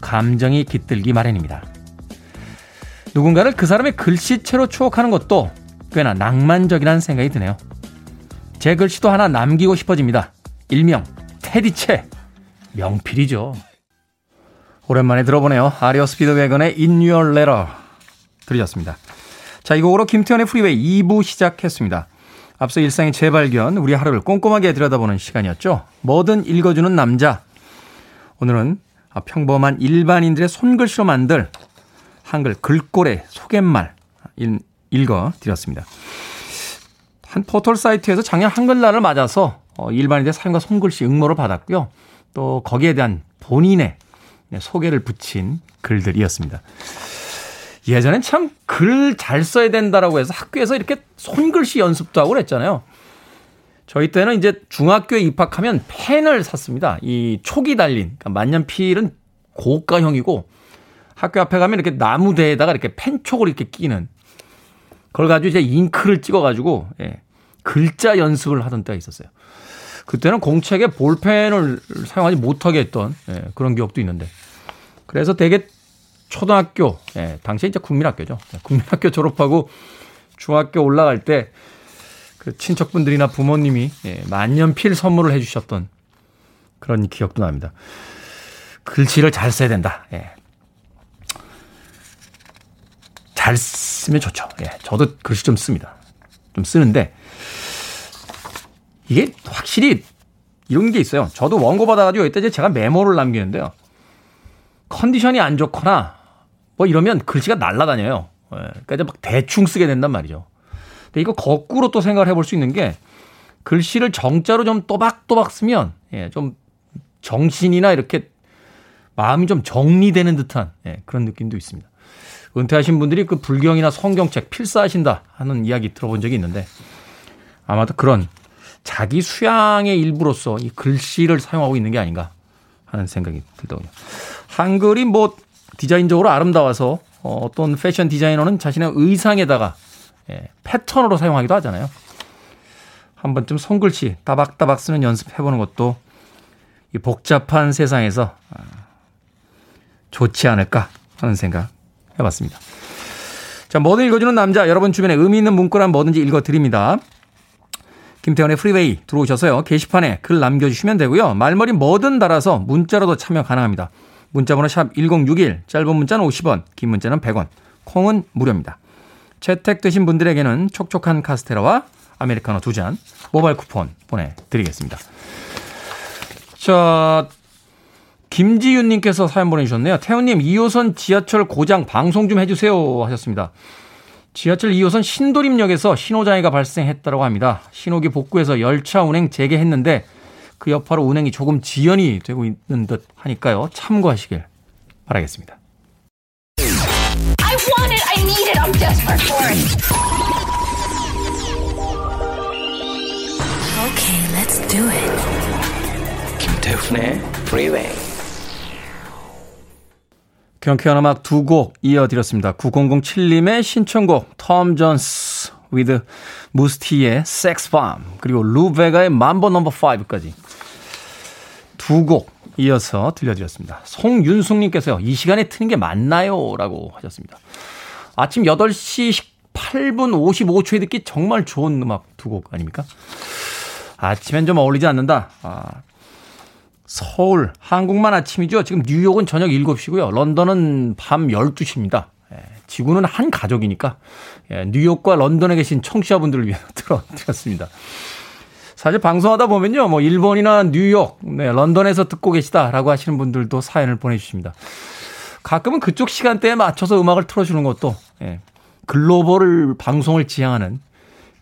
감정이 깃들기 마련입니다. 누군가를 그 사람의 글씨체로 추억하는 것도 꽤나 낭만적이라는 생각이 드네요. 제 글씨도 하나 남기고 싶어집니다. 일명 테디체. 명필이죠. 오랜만에 들어보네요. 아리오 스피드웨건의 In Your Letter 들으셨습니다. 자, 이 곡으로 김태현의 프리웨이 이 부 시작했습니다. 앞서 일상의 재발견, 우리 하루를 꼼꼼하게 들여다보는 시간이었죠. 뭐든 읽어주는 남자. 오늘은 평범한 일반인들의 손글씨로 만들 한글 글꼴의 소개말 읽어드렸습니다. 한 포털 사이트에서 작년 한글날을 맞아서 일반인들의 사용과 손글씨 응모를 받았고요. 또 거기에 대한 본인의 소개를 붙인 글들이었습니다. 예전엔 참 글 잘 써야 된다라고 해서 학교에서 이렇게 손글씨 연습도 하고 그랬잖아요. 저희 때는 이제 중학교에 입학하면 펜을 샀습니다. 이 촉이 달린, 그러니까 만년필은 고가형이고 학교 앞에 가면 이렇게 나무대에다가 이렇게 펜촉을 이렇게 끼는 그걸 가지고 이제 잉크를 찍어가지고 예, 글자 연습을 하던 때가 있었어요. 그때는 공책에 볼펜을 사용하지 못하게 했던 예, 그런 기억도 있는데, 그래서 되게 초등학교 예, 당시에 이제 국민학교죠. 국민학교 졸업하고 중학교 올라갈 때 그 친척분들이나 부모님이 예, 만년필 선물을 해주셨던 그런 기억도 납니다. 글씨를 잘 써야 된다. 예. 잘 쓰면 좋죠. 예, 저도 글씨 좀 씁니다. 좀 쓰는데 이게 확실히 이런 게 있어요. 저도 원고 받아가지고 이때 제가 메모를 남기는데요. 컨디션이 안 좋거나 뭐 이러면 글씨가 날아다녀요. 예, 그러니까 이제 막 대충 쓰게 된단 말이죠. 근데 이거 거꾸로 또 생각을 해볼 수 있는 게 글씨를 정자로 좀 또박또박 쓰면 예, 좀 정신이나 이렇게 마음이 좀 정리되는 듯한 예, 그런 느낌도 있습니다. 은퇴하신 분들이 그 불경이나 성경책 필사하신다 하는 이야기 들어본 적이 있는데, 아마도 그런 자기 수양의 일부로서 이 글씨를 사용하고 있는 게 아닌가 하는 생각이 들더군요. 한글이 뭐 디자인적으로 아름다워서 어떤 패션 디자이너는 자신의 의상에다가 패턴으로 사용하기도 하잖아요. 한 번쯤 손글씨 따박따박 쓰는 연습해보는 것도 이 복잡한 세상에서 좋지 않을까 하는 생각 해봤습니다. 자, 뭐든 읽어주는 남자, 여러분 주변에 의미 있는 문구란 뭐든지 읽어드립니다. 김태원의 프리웨이 들어오셔서요. 게시판에 글 남겨주시면 되고요. 말머리 뭐든 달아서 문자로도 참여 가능합니다. 문자번호 샵 일공육일, 짧은 문자는 오십 원, 긴 문자는 백 원, 콩은 무료입니다. 채택되신 분들에게는 촉촉한 카스테라와 아메리카노 두 잔 모바일 쿠폰 보내드리겠습니다. 자, 김지윤님께서 사연 보내주셨네요. 태훈님, 이 호선 지하철 고장 방송 좀 해주세요 하셨습니다. 지하철 이 호선 신도림역에서 신호장애가 발생했다고 합니다. 신호기 복구해서 열차 운행 재개했는데 그 여파로 운행이 조금 지연이 되고 있는 듯 하니까요. 참고하시길 바라겠습니다. I want it, I need it, I'm desperate for it. Okay, let's do it. 김태훈의 Freeway. 경쾌한 음악 두 곡 이어드렸습니다. 구공공칠님의 신청곡 톰 존스 with 무스티의 Sex Farm, 그리고 루베가의 만보 넘버 오까지 두 곡 이어서 들려드렸습니다. 송윤숙님께서요, 이 시간에 트는 게 맞나요? 라고 하셨습니다. 아침 여덟 시 십팔 분 오십오 초에 듣기 정말 좋은 음악 두 곡 아닙니까? 아침엔 좀 어울리지 않는다. 아, 서울, 한국만 아침이죠. 지금 뉴욕은 저녁 일곱 시고요. 런던은 밤 열두 시입니다. 지구는 한 가족이니까 뉴욕과 런던에 계신 청취자분들을 위해 들어드렸습니다. 사실 방송하다 보면요, 뭐 일본이나 뉴욕, 네, 런던에서 듣고 계시다라고 하시는 분들도 사연을 보내주십니다. 가끔은 그쪽 시간대에 맞춰서 음악을 틀어주는 것도 글로벌 방송을 지향하는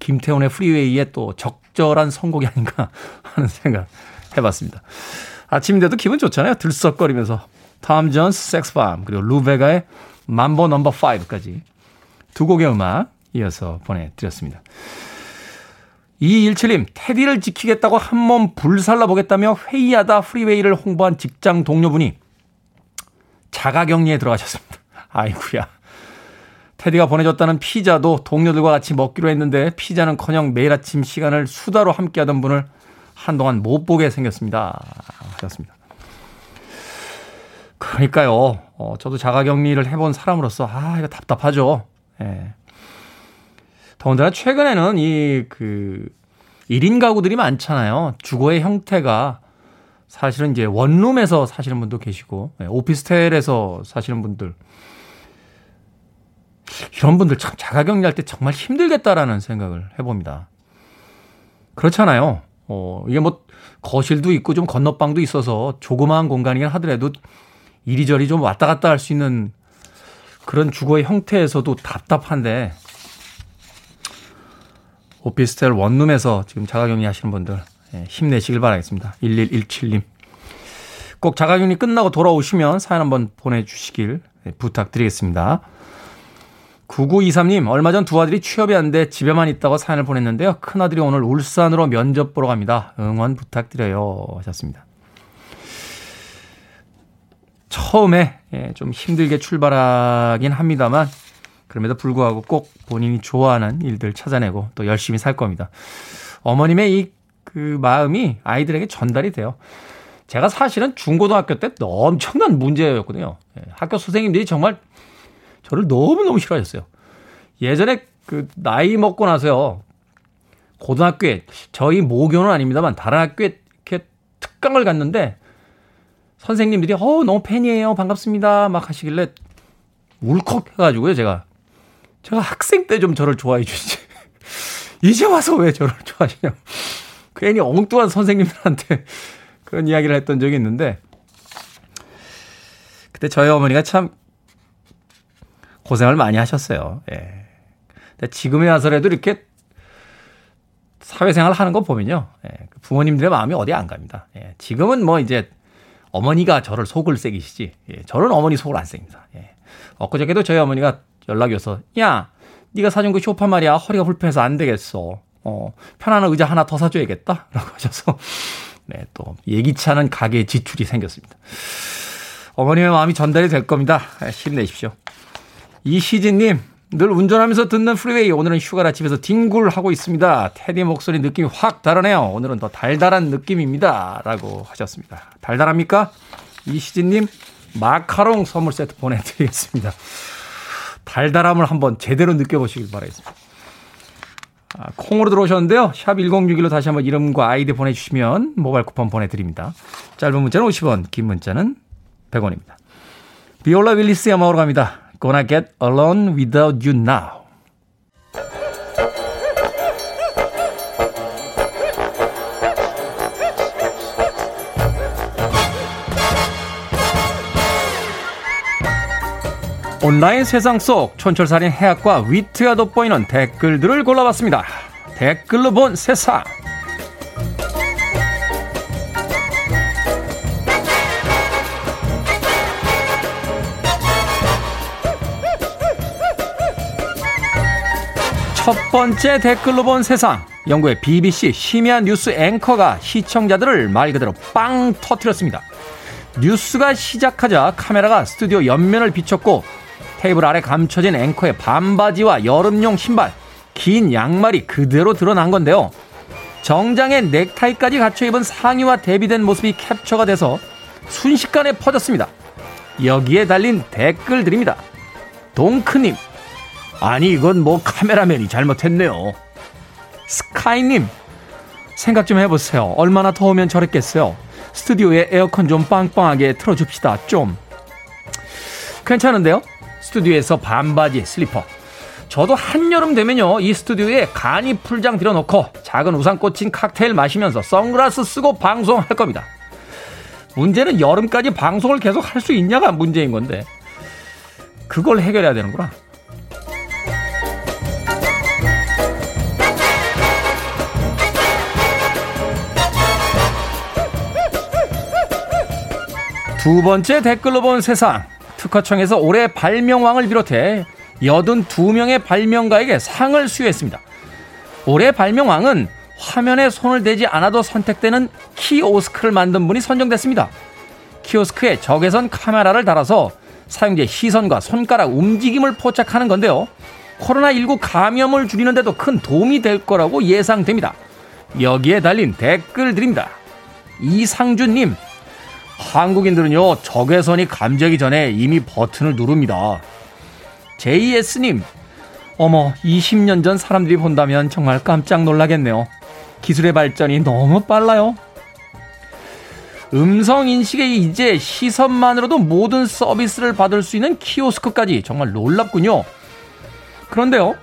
김태훈의 프리웨이의 또 적절한 선곡이 아닌가 하는 생각 해봤습니다. 아침인데도 기분 좋잖아요. 들썩거리면서 톰 존스, 섹스 팜, 그리고 루베가의 만보 넘버 오까지 두 곡의 음악 이어서 보내드렸습니다. 이이일칠님, 테디를 지키겠다고 한몸 불살라보겠다며 회의하다 프리웨이를 홍보한 직장 동료분이 자가격리에 들어가셨습니다. 아이고야. 테디가 보내줬다는 피자도 동료들과 같이 먹기로 했는데 피자는커녕 매일 아침 시간을 수다로 함께하던 분을 한동안 못 보게 생겼습니다 하셨습니다. 그러니까요. 어, 저도 자가격리를 해본 사람으로서 아, 이거 답답하죠. 예. 더군다나 최근에는 이 그 일 인 가구들이 많잖아요. 주거의 형태가 사실은 이제 원룸에서 사시는 분도 계시고, 예, 오피스텔에서 사시는 분들, 이런 분들 참 자가격리할 때 정말 힘들겠다라는 생각을 해봅니다. 그렇잖아요. 어, 이게 뭐, 거실도 있고 좀 건너방도 있어서 조그마한 공간이긴 하더라도 이리저리 좀 왔다 갔다 할 수 있는 그런 주거의 형태에서도 답답한데, 오피스텔 원룸에서 지금 자가격리 하시는 분들, 예, 힘내시길 바라겠습니다. 일일일칠님. 꼭 자가격리 끝나고 돌아오시면 사연 한번 보내주시길 부탁드리겠습니다. 구구이삼님, 얼마 전 두 아들이 취업이 안 돼 집에만 있다고 사연을 보냈는데요. 큰아들이 오늘 울산으로 면접 보러 갑니다. 응원 부탁드려요 하셨습니다. 처음에 좀 힘들게 출발하긴 합니다만 그럼에도 불구하고 꼭 본인이 좋아하는 일들 찾아내고 또 열심히 살 겁니다. 어머님의 이 그 마음이 아이들에게 전달이 돼요. 제가 사실은 중고등학교 때 엄청난 문제였거든요. 학교 선생님들이 정말 저를 너무너무 싫어하셨어요. 예전에 그 나이 먹고 나서요, 고등학교에, 저희 모교는 아닙니다만 다른 학교에 이렇게 특강을 갔는데 선생님들이 어 너무 팬이에요, 반갑습니다 막 하시길래 울컥해가지고요, 제가 제가 학생 때 좀 저를 좋아해 주시지 이제 와서 왜 저를 좋아하시냐, 괜히 엉뚱한 선생님들한테 그런 이야기를 했던 적이 있는데, 그때 저희 어머니가 참 고생을 많이 하셨어요. 예. 근데 지금에 와서라도 이렇게 사회생활 하는 거 보면요, 예, 부모님들의 마음이 어디 안 갑니다. 예. 지금은 뭐 이제 어머니가 저를 속을 새기시지, 예, 저는 어머니 속을 안 새깁니다. 예. 엊그저께도 저희 어머니가 연락이 와서, 야, 네가 사준 그 쇼파 말이야, 허리가 불편해서 안 되겠어. 어, 편안한 의자 하나 더 사줘야겠다 라고 하셔서 네, 또 예기치 않은 가게 지출이 생겼습니다. 어머님의 마음이 전달이 될 겁니다. 예, 힘내십시오. 이시진님, 늘 운전하면서 듣는 프리웨이, 오늘은 휴가라 집에서 뒹굴하고 있습니다. 테디 목소리 느낌이 확 다르네요. 오늘은 더 달달한 느낌입니다 라고 하셨습니다. 달달합니까? 이시진님, 마카롱 선물 세트 보내드리겠습니다. 달달함을 한번 제대로 느껴보시길 바라겠습니다. 아, 콩으로 들어오셨는데요. 샵 일공육일로 다시 한번 이름과 아이디 보내주시면 모바일 쿠폰 보내드립니다. 짧은 문자는 오십 원, 긴 문자는 백 원입니다. 비올라 윌리스 야마오로 갑니다. Gonna get alone without you now. 온라인 세상 속 촌철살인 해학과 위트가 돋보이는 댓글들을 골라봤습니다. 댓글로 본 세상. 첫 번째 댓글로 본 세상. 영국의 비비씨 심야 뉴스 앵커가 시청자들을 말 그대로 빵 터뜨렸습니다. 뉴스가 시작하자 카메라가 스튜디오 옆면을 비췄고 테이블 아래 감춰진 앵커의 반바지와 여름용 신발, 긴 양말이 그대로 드러난 건데요. 정장에 넥타이까지 갖춰 입은 상의와 대비된 모습이 캡처가 돼서 순식간에 퍼졌습니다. 여기에 달린 댓글들입니다. 동크님, 아니 이건 뭐 카메라맨이 잘못했네요. 스카이님, 생각 좀 해보세요. 얼마나 더우면 저랬겠어요. 스튜디오에 에어컨 좀 빵빵하게 틀어줍시다. 좀 괜찮은데요? 스튜디오에서 반바지, 슬리퍼. 저도 한여름 되면요, 이 스튜디오에 간이 풀장 들여놓고 작은 우산 꽂힌 칵테일 마시면서 선글라스 쓰고 방송할 겁니다. 문제는 여름까지 방송을 계속 할 수 있냐가 문제인 건데 그걸 해결해야 되는구나. 두 번째 댓글로 본 세상. 특허청에서 올해 발명왕을 비롯해 팔십이 명의 발명가에게 상을 수여했습니다. 올해 발명왕은 화면에 손을 대지 않아도 선택되는 키오스크를 만든 분이 선정됐습니다. 키오스크에 적외선 카메라를 달아서 사용자의 시선과 손가락 움직임을 포착하는 건데요. 코로나십구 감염을 줄이는 데도 큰 도움이 될 거라고 예상됩니다. 여기에 달린 댓글들입니다. 이상준님, 한국인들은요, 적외선이 감지하기 전에 이미 버튼을 누릅니다. 제이에스님, 어머, 이십 년 전 사람들이 본다면 정말 깜짝 놀라겠네요. 기술의 발전이 너무 빨라요. 음성인식에 이제 시선만으로도 모든 서비스를 받을 수 있는 키오스크까지 정말 놀랍군요. 그런데요,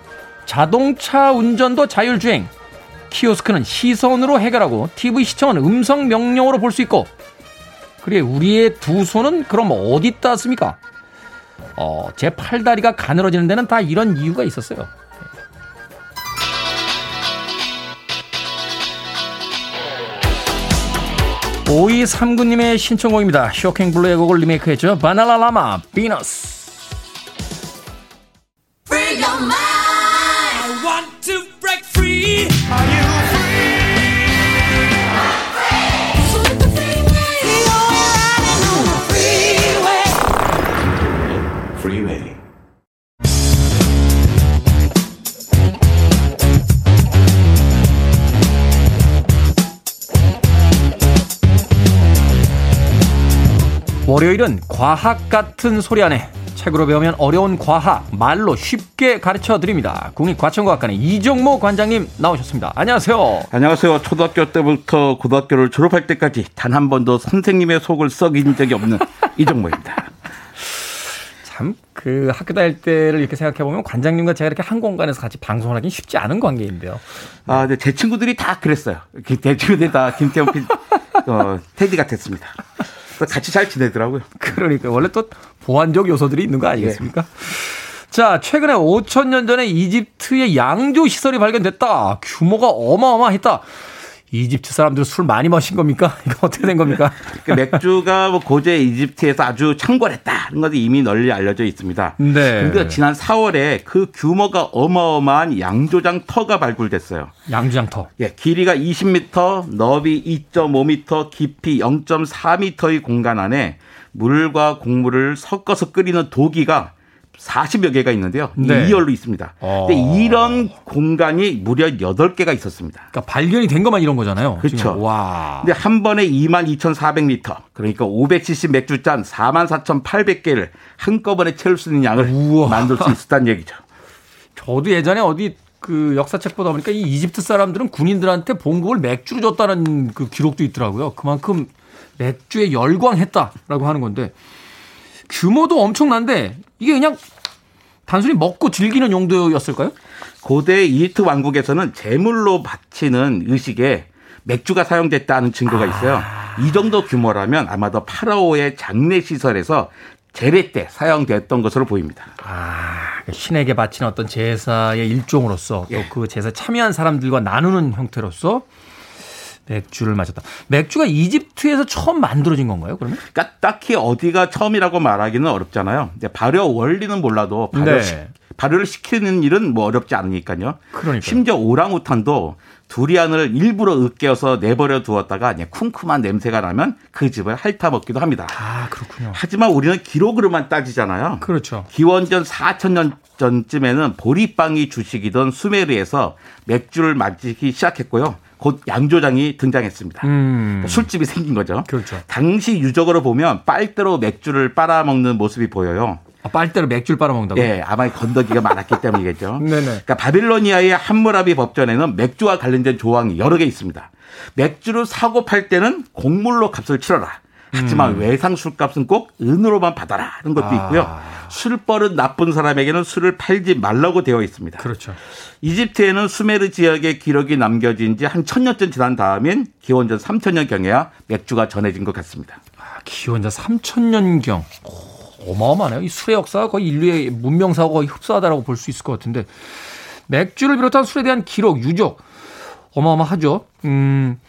자동차 운전도 자율주행, 키오스크는 시선으로 해결하고 티비 시청은 음성 명령으로 볼 수 있고, 그래, 우리의 두 손은 그럼 어디다 씁니까? 어, 제 팔다리가 가늘어지는 데는 다 이런 이유가 있었어요. 오이삼구님의 신청곡입니다. 쇼킹블루의 곡을 리메이크했죠. 바나나라마, 비너스. 월요일은 과학 같은 소리 안에 책으로 배우면 어려운 과학 말로 쉽게 가르쳐드립니다. 국립과천과학관의 이정모 관장님 나오셨습니다. 안녕하세요. 안녕하세요. 초등학교 때부터 고등학교를 졸업할 때까지 단 한 번도 선생님의 속을 썩인 적이 없는 이정모입니다. 참, 그 학교 다닐 때를 이렇게 생각해보면 관장님과 제가 이렇게 한 공간에서 같이 방송을 하긴 쉽지 않은 관계인데요. 아, 근데 제 친구들이 다 그랬어요. 제 친구들이 다 김태훈 피, 어, 테디 같았습니다. 같이 잘 지내더라고요. 그러니까 원래 또 보완적 요소들이 있는 거 아니겠습니까? 네. 자, 최근에 오천 년 전에 이집트의 양조 시설이 발견됐다. 규모가 어마어마했다. 이집트 사람들 술 많이 마신 겁니까? 이거 어떻게 된 겁니까? 그러니까 맥주가 뭐 고대 이집트에서 아주 창궐했다는 것이 이미 널리 알려져 있습니다. 네. 그런데 지난 사월에 그 규모가 어마어마한 양조장 터가 발굴됐어요. 양조장 터. 예, 길이가 이십 미터, 너비 이 점 오 미터, 깊이 영 점 사 미터의 공간 안에 물과 곡물을 섞어서 끓이는 도기가 사십여 개가 있는데요. 네. 이열로 있습니다. 어. 근데 이런 공간이 무려 여덟 개가 있었습니다. 그러니까 발견이 된 것만 이런 거잖아요. 그렇죠. 와. 근데 한 번에 이만 이천사백 리터, 그러니까 오백씨씨 맥주잔 사만 사천팔백 개를 한꺼번에 채울 수 있는 양을 우와. 만들 수 있었다는 얘기죠. 저도 예전에 어디 그 역사책 보다 보니까 이 이집트 사람들은 군인들한테 봉급을 맥주로 줬다는 그 기록도 있더라고요. 그만큼 맥주에 열광했다라고 하는 건데 규모도 엄청난데 이게 그냥 단순히 먹고 즐기는 용도였을까요? 고대 이집트 왕국에서는 제물로 바치는 의식에 맥주가 사용됐다는 증거가 있어요. 아... 이 정도 규모라면 아마도 파라오의 장례시설에서 제례 때 사용됐던 것으로 보입니다. 아, 신에게 바치는 어떤 제사의 일종으로서 또 그 제사에 참여한 사람들과 나누는 형태로서 맥주를 마셨다. 맥주가 이집트에서 처음 만들어진 건가요, 그러면? 그러니까 딱히 어디가 처음이라고 말하기는 어렵잖아요. 근데 발효 원리는 몰라도 발효 네. 시, 발효를 시키는 일은 뭐 어렵지 않으니까요. 그러니까요. 심지어 오랑우탄도 두리안을 일부러 으깨어서 내버려 두었다가 쿰쿰한 냄새가 나면 그 집을 핥아먹기도 합니다. 아, 그렇군요. 하지만 우리는 기록으로만 따지잖아요. 그렇죠. 기원전 사천 년 전쯤에는 보리빵이 주식이던 수메르에서 맥주를 마시기 시작했고요. 곧 양조장이 등장했습니다. 음. 술집이 생긴 거죠. 그렇죠. 당시 유적으로 보면 빨대로 맥주를 빨아먹는 모습이 보여요. 아, 빨대로 맥주를 빨아먹는다고요? 네. 아마 건더기가 많았기 때문이겠죠. 네네. 그러니까 바빌로니아의 함무라비 법전에는 맥주와 관련된 조항이 여러 개 있습니다. 맥주를 사고 팔 때는 곡물로 값을 치러라. 하지만 음. 외상 술값은 꼭 은으로만 받아라 하는 것도 아. 있고요. 술버릇 나쁜 사람에게는 술을 팔지 말라고 되어 있습니다. 그렇죠. 이집트에는 수메르 지역의 기록이 남겨진 지 한 천 년쯤 지난 다음인 기원전 삼천 년경에야 맥주가 전해진 것 같습니다. 아, 기원전 삼천 년경. 오, 어마어마하네요. 이 술의 역사가 거의 인류의 문명사하고 거의 흡사하다고 볼 수 있을 것 같은데 맥주를 비롯한 술에 대한 기록, 유적 어마어마하죠. 음...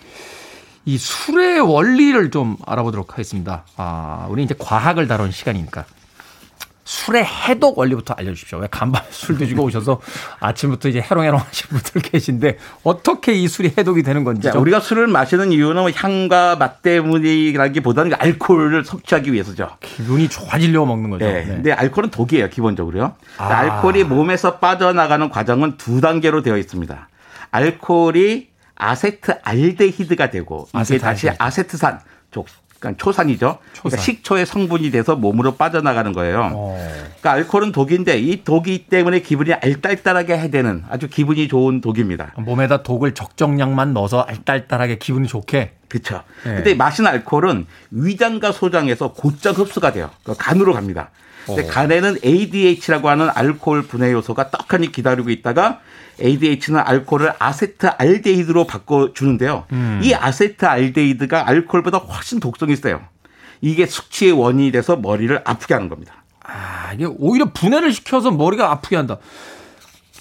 이 술의 원리를 좀 알아보도록 하겠습니다. 아, 우리 이제 과학을 다룬 시간이니까 술의 해독 원리부터 알려주십시오. 왜 간밤에 술 드시고 오셔서 아침부터 이제 해롱해롱 하신 분들 계신데 어떻게 이 술이 해독이 되는 건지. 좀. 우리가 술을 마시는 이유는 향과 맛 때문이라기보다는 알코올을 섭취하기 위해서죠. 기분이 좋아지려고 먹는 거죠. 네, 네. 근데 알코올은 독이에요, 기본적으로요. 아. 알코올이 몸에서 빠져나가는 과정은 두 단계로 되어 있습니다. 알코올이 아세트알데히드가 되고 이게 다시 아세트산, 그러니까 초산이죠. 초산. 그러니까 식초의 성분이 돼서 몸으로 빠져나가는 거예요. 오. 그러니까 알코올은 독인데 이 독이 때문에 기분이 알딸딸하게 해대는 아주 기분이 좋은 독입니다. 몸에다 독을 적정량만 넣어서 알딸딸하게 기분이 좋게. 그렇죠. 네. 근데 마신 알코올은 위장과 소장에서 곧장 흡수가 돼요. 그러니까 간으로 갑니다. 근데 간에는 에이디에이치라고 하는 알코올 분해 요소가 떡하니 기다리고 있다가 에이디에이치는 알코올을 아세트알데히드로 바꿔주는데요. 음. 이 아세트알데히드가 알코올보다 훨씬 독성이 있어요. 이게 숙취의 원인이 돼서 머리를 아프게 하는 겁니다. 아, 이게 오히려 분해를 시켜서 머리가 아프게 한다.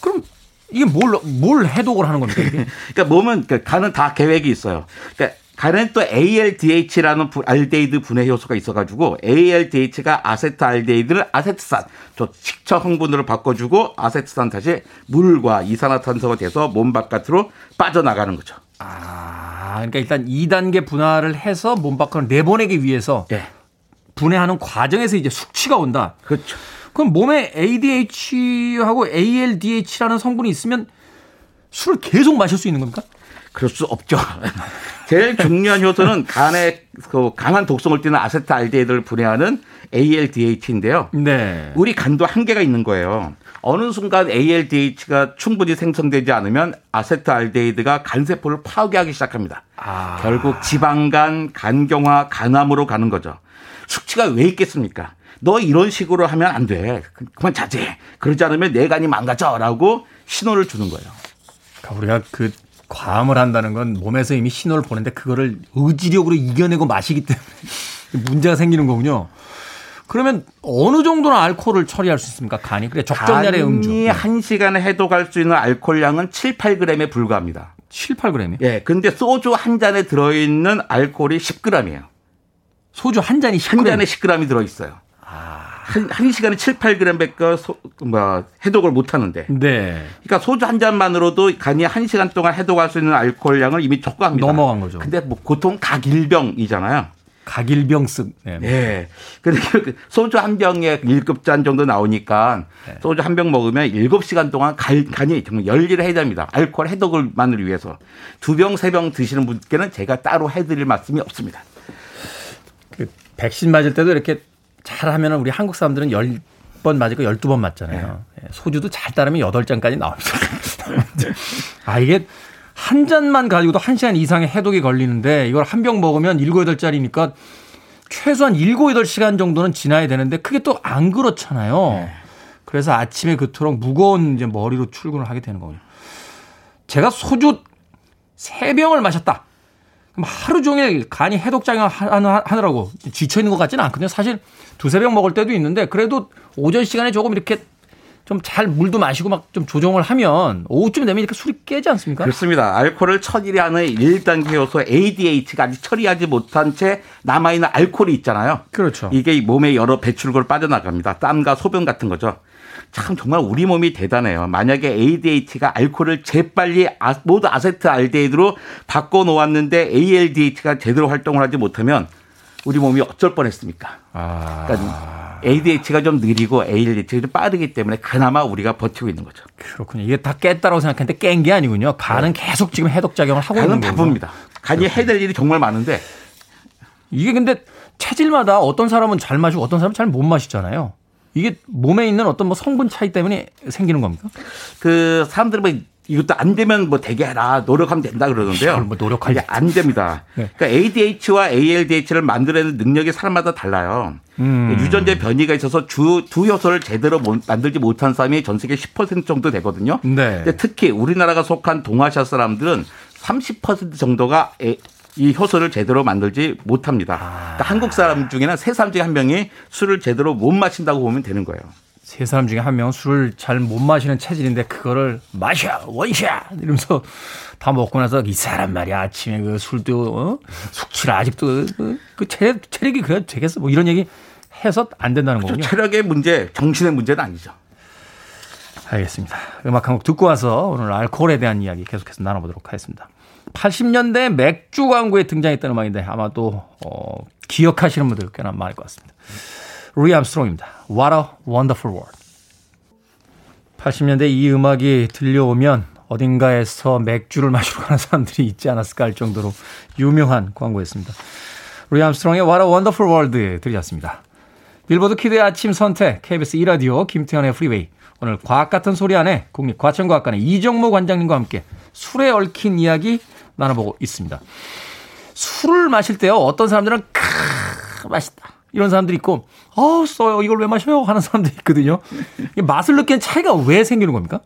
그럼 이게 뭘, 뭘 해독을 하는 겁니까? 이게? 그러니까 몸은, 그러니까 간은 다 계획이 있어요. 그러니까 간에는 또 에이엘디에이치라는 알데히드 분해 효소가 있어가지고 에이엘디에이치가 아세트알데히드를 아세트산, 저 식초 성분으로 바꿔주고 아세트산 다시 물과 이산화탄소가 돼서 몸 바깥으로 빠져나가는 거죠. 아, 그러니까 일단 이 단계 분화를 해서 몸 밖으로 내보내기 위해서 네. 분해하는 과정에서 이제 숙취가 온다. 그렇죠. 그럼 몸에 에이디에이치하고 에이엘디에이치라는 성분이 있으면 술을 계속 마실 수 있는 겁니까? 그럴 수 없죠. 제일 중요한 효소는 간에 그 강한 독성을 띠는 아세트알데히드를 분해하는 에이엘디에이치인데요. 네. 우리 간도 한계가 있는 거예요. 어느 순간 에이엘디에이치가 충분히 생성되지 않으면 아세트알데히드가 간세포를 파괴하기 시작합니다. 아. 결국 지방간, 간경화, 간암으로 가는 거죠. 숙취가 왜 있겠습니까? 너 이런 식으로 하면 안 돼. 그만 자제해. 그러지 않으면 내 간이 망가져라고 신호를 주는 거예요. 그러니까 우리가 그 과음을 한다는 건 몸에서 이미 신호를 보내는데 그거를 의지력으로 이겨내고 마시기 때문에 문제가 생기는 거군요. 그러면 어느 정도는 알코올을 처리할 수 있습니까? 간이. 그래, 적정량의 음주. 간이 한 시간에 해독할 수 있는 알코올량은 칠, 팔 그램에 불과합니다. 칠, 팔 그램이요? 예. 근데 소주 한 잔에 들어있는 알코올이 십 그램이에요. 소주 한 잔이 십 그램? 한 잔에 십 그램이 들어있어요. 아. 한, 한 시간에 칠, 팔 그램 밖에 뭐, 해독을 못 하는데. 네. 그러니까 소주 한 잔만으로도 간이 한 시간 동안 해독할 수 있는 알코올량을 이미 초과합니다. 넘어간 거죠. 근데 뭐, 보통 각일병이잖아요. 각일병승. 네. 네. 그러니까 소주 한 병에 일급잔 정도 나오니까 네. 소주 한 병 먹으면 일곱 시간 동안 간, 간이 정말 열일을 해야 됩니다. 알코올 해독만을 위해서. 두 병, 세 병 드시는 분께는 제가 따로 해드릴 말씀이 없습니다. 그 백신 맞을 때도 이렇게 잘하면 우리 한국 사람들은 열 번 맞을 거 열두 번 맞잖아요. 네. 소주도 잘 따르면 여덟 잔까지 나옵니다. 아, 이게. 한 잔만 가지고도 한 시간 이상의 해독이 걸리는데 이걸 한 병 먹으면 일곱, 여덟 잔이니까 최소한 일곱, 여덟 시간 정도는 지나야 되는데 그게 또 안 그렇잖아요. 그래서 아침에 그토록 무거운 이제 머리로 출근을 하게 되는 거군요. 제가 소주 세 병을 마셨다. 그럼 하루 종일 간이 해독작용 하느라고 지쳐 있는 것 같지는 않거든요. 사실 두세 병 먹을 때도 있는데 그래도 오전 시간에 조금 이렇게 좀 잘 물도 마시고 막 좀 조정을 하면 오후쯤 되면 이렇게 술이 깨지 않습니까? 그렇습니다. 알코올을 처리하는 일 단계 요소 에이디에이치가 아직 처리하지 못한 채 남아있는 알코올이 있잖아요. 그렇죠. 이게 몸에 여러 배출구로 빠져나갑니다. 땀과 소변 같은 거죠. 참 정말 우리 몸이 대단해요. 만약에 에이디에이치가 알코올을 재빨리 모두 아세트알데히드로 바꿔놓았는데 에이엘디에이치가 제대로 활동을 하지 못하면 우리 몸이 어쩔 뻔했습니까? 아... 그러니까 에이디에이치가 좀 느리고 에이엘디에이치가 좀 빠르기 때문에 그나마 우리가 버티고 있는 거죠. 그렇군요. 이게 다 깼다고 생각했는데 깬 게 아니군요. 간은 계속 지금 해독작용을 하고 있는 거예요. 간은 바쁩니다. 간이 해야 될 일이 정말 많은데. 이게 근데 체질마다 어떤 사람은 잘 마시고 어떤 사람은 잘 못 마시잖아요. 이게 몸에 있는 어떤 뭐 성분 차이 때문에 생기는 겁니까? 그 사람들은 뭐 이것도 안 되면 뭐 되게 해라 노력하면 된다 그러는데요. 뭐 노력하지 안 됩니다. 네. 그러니까 에이디에이치와 에이엘디에이치를 만들어내는 능력이 사람마다 달라요. 음. 유전자 변이가 있어서 주 두 요소를 제대로 만들지 못한 사람이 전 세계 십 퍼센트 정도 되거든요. 네. 근데 특히 우리나라가 속한 동아시아 사람들은 삼십 퍼센트 정도가 에, 이 효소를 제대로 만들지 못합니다. 그러니까 아. 한국 사람 중에는 세 사람 중에 한 명이 술을 제대로 못 마신다고 보면 되는 거예요. 세 사람 중에 한 명은 술을 잘 못 마시는 체질인데 그거를 마셔 원샷 이러면서 다 먹고 나서 이 사람 말이야 아침에 그 술도 어? 숙취를 아직도 그, 그 체력, 체력이 그래도 되겠어 뭐 이런 얘기 해서 안 된다는 그렇죠. 거군요. 체력의 문제 정신의 문제는 아니죠. 알겠습니다. 음악 한 곡 듣고 와서 오늘 알코올에 대한 이야기 계속해서 나눠보도록 하겠습니다. 팔십 년대 맥주 광고에 등장했던 음악인데 아마도 어, 기억하시는 분들 꽤나 많을 것 같습니다. 루이 암스트롱입니다. What a Wonderful World. 팔십 년대 이 음악이 들려오면 어딘가에서 맥주를 마시러 가는 사람들이 있지 않았을까 할 정도로 유명한 광고였습니다. 루이 암스트롱의 What a Wonderful World 들으셨습니다. 빌보드 키드의 아침 선택 케이비에스 이 라디오 김태현의 프리웨이. 오늘 과학 같은 소리 안에 국립과천과학관의 이정모 관장님과 함께 술에 얽힌 이야기 나눠보고 있습니다. 술을 마실 때요 어떤 사람들은 캬 맛있다 이런 사람들이 있고 어 써요 이걸 왜 마셔요 하는 사람들이 있거든요. 맛을 느끼는 차이가 왜 생기는 겁니까?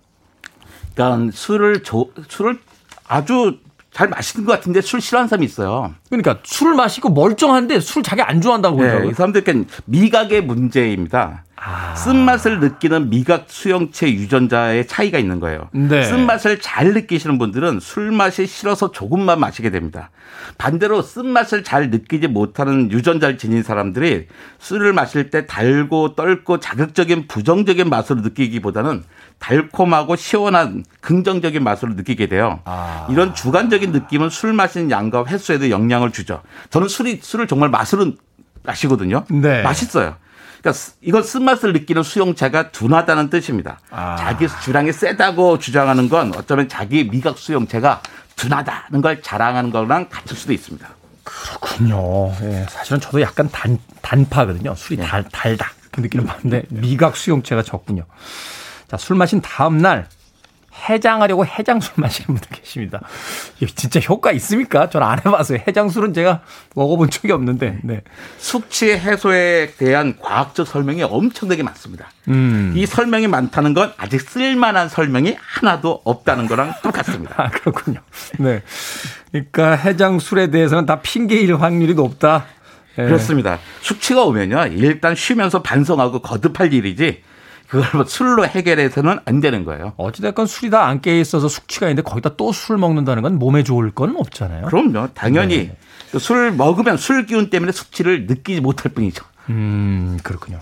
그러니까 술을 조, 술을 아주 잘 마시는 것 같은데 술 싫어하는 사람이 있어요. 그러니까 술을 마시고 멀쩡한데 술 자기 안 좋아한다고 그러더라고요. 네, 이 사람들은 미각의 문제입니다. 아. 쓴맛을 느끼는 미각 수용체 유전자의 차이가 있는 거예요. 네. 쓴맛을 잘 느끼시는 분들은 술맛이 싫어서 조금만 마시게 됩니다. 반대로 쓴맛을 잘 느끼지 못하는 유전자를 지닌 사람들이 술을 마실 때 달고 떫고 자극적인 부정적인 맛으로 느끼기보다는 달콤하고 시원한 긍정적인 맛으로 느끼게 돼요. 아. 이런 주관적인 느낌은 술 마시는 양과 횟수에도 영향을 주죠. 저는 술이, 술을 정말 맛으로 마시거든요. 네. 맛있어요. 그러니까 이건 쓴맛을 느끼는 수용체가 둔하다는 뜻입니다. 아. 자기 주량이 세다고 주장하는 건 어쩌면 자기 미각 수용체가 둔하다는 걸 자랑하는 거랑 같을 수도 있습니다. 그렇군요. 예, 사실은 저도 약간 단, 단파거든요. 술이 달, 달다 그 느끼는 반데 미각 수용체가 적군요. 자, 술 마신 다음 날 해장하려고 해장술 마시는 분들 계십니다. 이게 진짜 효과 있습니까? 전 안 해봤어요. 해장술은 제가 먹어본 적이 없는데. 네. 숙취 해소에 대한 과학적 설명이 엄청나게 많습니다. 음. 이 설명이 많다는 건 아직 쓸만한 설명이 하나도 없다는 거랑 똑같습니다. 아, 그렇군요. 네. 그러니까 해장술에 대해서는 다 핑계일 확률이 높다. 네. 그렇습니다. 숙취가 오면요. 일단 쉬면서 반성하고 거듭할 일이지. 그걸 뭐 술로 해결해서는 안 되는 거예요. 어찌됐건 술이 다 안 깨 있어서 숙취가 있는데 거기다 또 술 먹는다는 건 몸에 좋을 건 없잖아요. 그럼요. 당연히 네. 술 먹으면 술 기운 때문에 숙취를 느끼지 못할 뿐이죠. 음, 그렇군요.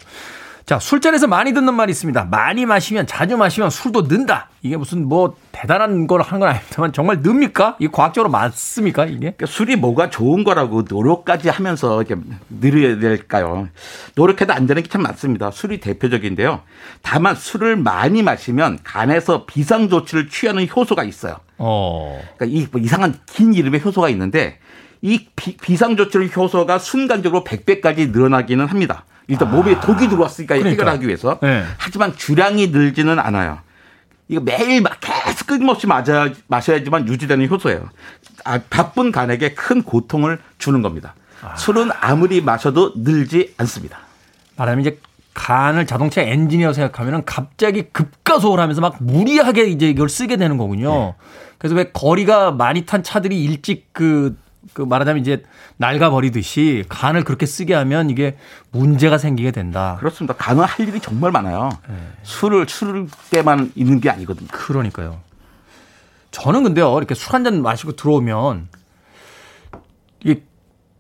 자, 술자리에서 많이 듣는 말이 있습니다. 많이 마시면, 자주 마시면 술도 는다. 이게 무슨 뭐 대단한 걸 하는 건 아닙니다만 정말 늡니까? 이게 과학적으로 맞습니까? 이게? 그러니까 술이 뭐가 좋은 거라고 노력까지 하면서 이렇게 늘어야 될까요? 노력해도 안 되는 게 참 많습니다. 술이 대표적인데요. 다만 술을 많이 마시면 간에서 비상조치를 취하는 효소가 있어요. 어. 그러니까 이 뭐 이상한 긴 이름의 효소가 있는데 이 비, 비상조치를 효소가 순간적으로 백 배까지 늘어나기는 합니다. 일단 아. 몸에 독이 들어왔으니까 그러니까. 해결하기 위해서. 네. 하지만 주량이 늘지는 않아요. 이거 매일 막 계속 끊임없이 맞아, 마셔야지만 유지되는 효소예요. 아, 바쁜 간에게 큰 고통을 주는 겁니다. 아. 술은 아무리 마셔도 늘지 않습니다. 말하면 이제 간을 자동차 엔지니어 생각하면은 갑자기 급가속을 하면서 막 무리하게 이제 이걸 쓰게 되는 거군요. 네. 그래서 왜 거리가 많이 탄 차들이 일찍 그 그 말하자면 이제 낡아버리듯이 간을 그렇게 쓰게 하면 이게 문제가 생기게 된다. 그렇습니다. 간은 할 일이 정말 많아요. 네. 술을 술 때만 있는 게 아니거든요. 그러니까요. 저는 근데요, 이렇게 술 한 잔 마시고 들어오면 이게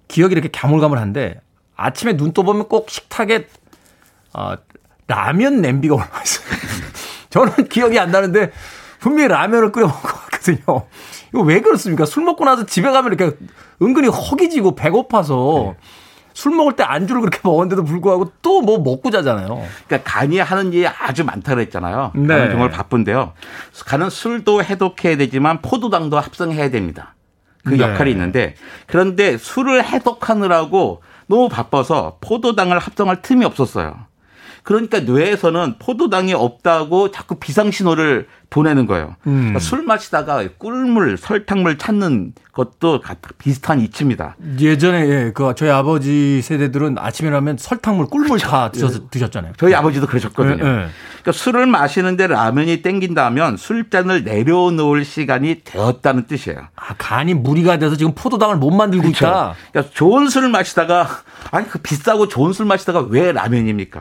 기억이 이렇게 가물가물한데 아침에 눈 떠보면 꼭 식탁에 아, 라면 냄비가 올라와 있어요. 저는 기억이 안 나는데 분명히 라면을 끓여 먹을 것 같거든요. 이거 왜 그렇습니까? 술 먹고 나서 집에 가면 이렇게 은근히 허기지고 배고파서 네. 술 먹을 때 안주를 그렇게 먹었는데도 불구하고 또 뭐 먹고 자잖아요. 그러니까 간이 하는 일이 아주 많다고 했잖아요. 네. 간은 정말 바쁜데요. 간은 술도 해독해야 되지만 포도당도 합성해야 됩니다. 그 네. 역할이 있는데 그런데 술을 해독하느라고 너무 바빠서 포도당을 합성할 틈이 없었어요. 그러니까 뇌에서는 포도당이 없다고 자꾸 비상신호를 보내는 거예요. 음. 그러니까 술 마시다가 꿀물, 설탕물 찾는 것도 비슷한 이치입니다. 예전에 예, 그 저희 아버지 세대들은 아침이라면 설탕물, 꿀물 그쵸. 다 드셔서, 예. 드셨잖아요. 저희 네. 아버지도 그러셨거든요. 예, 예. 그러니까 술을 마시는데 라면이 땡긴다면 술잔을 내려놓을 시간이 되었다는 뜻이에요. 아, 간이 무리가 돼서 지금 포도당을 못 만들고 그쵸. 있다. 그러니까 좋은 술을 마시다가 아니 그 비싸고 좋은 술 마시다가 왜 라면입니까?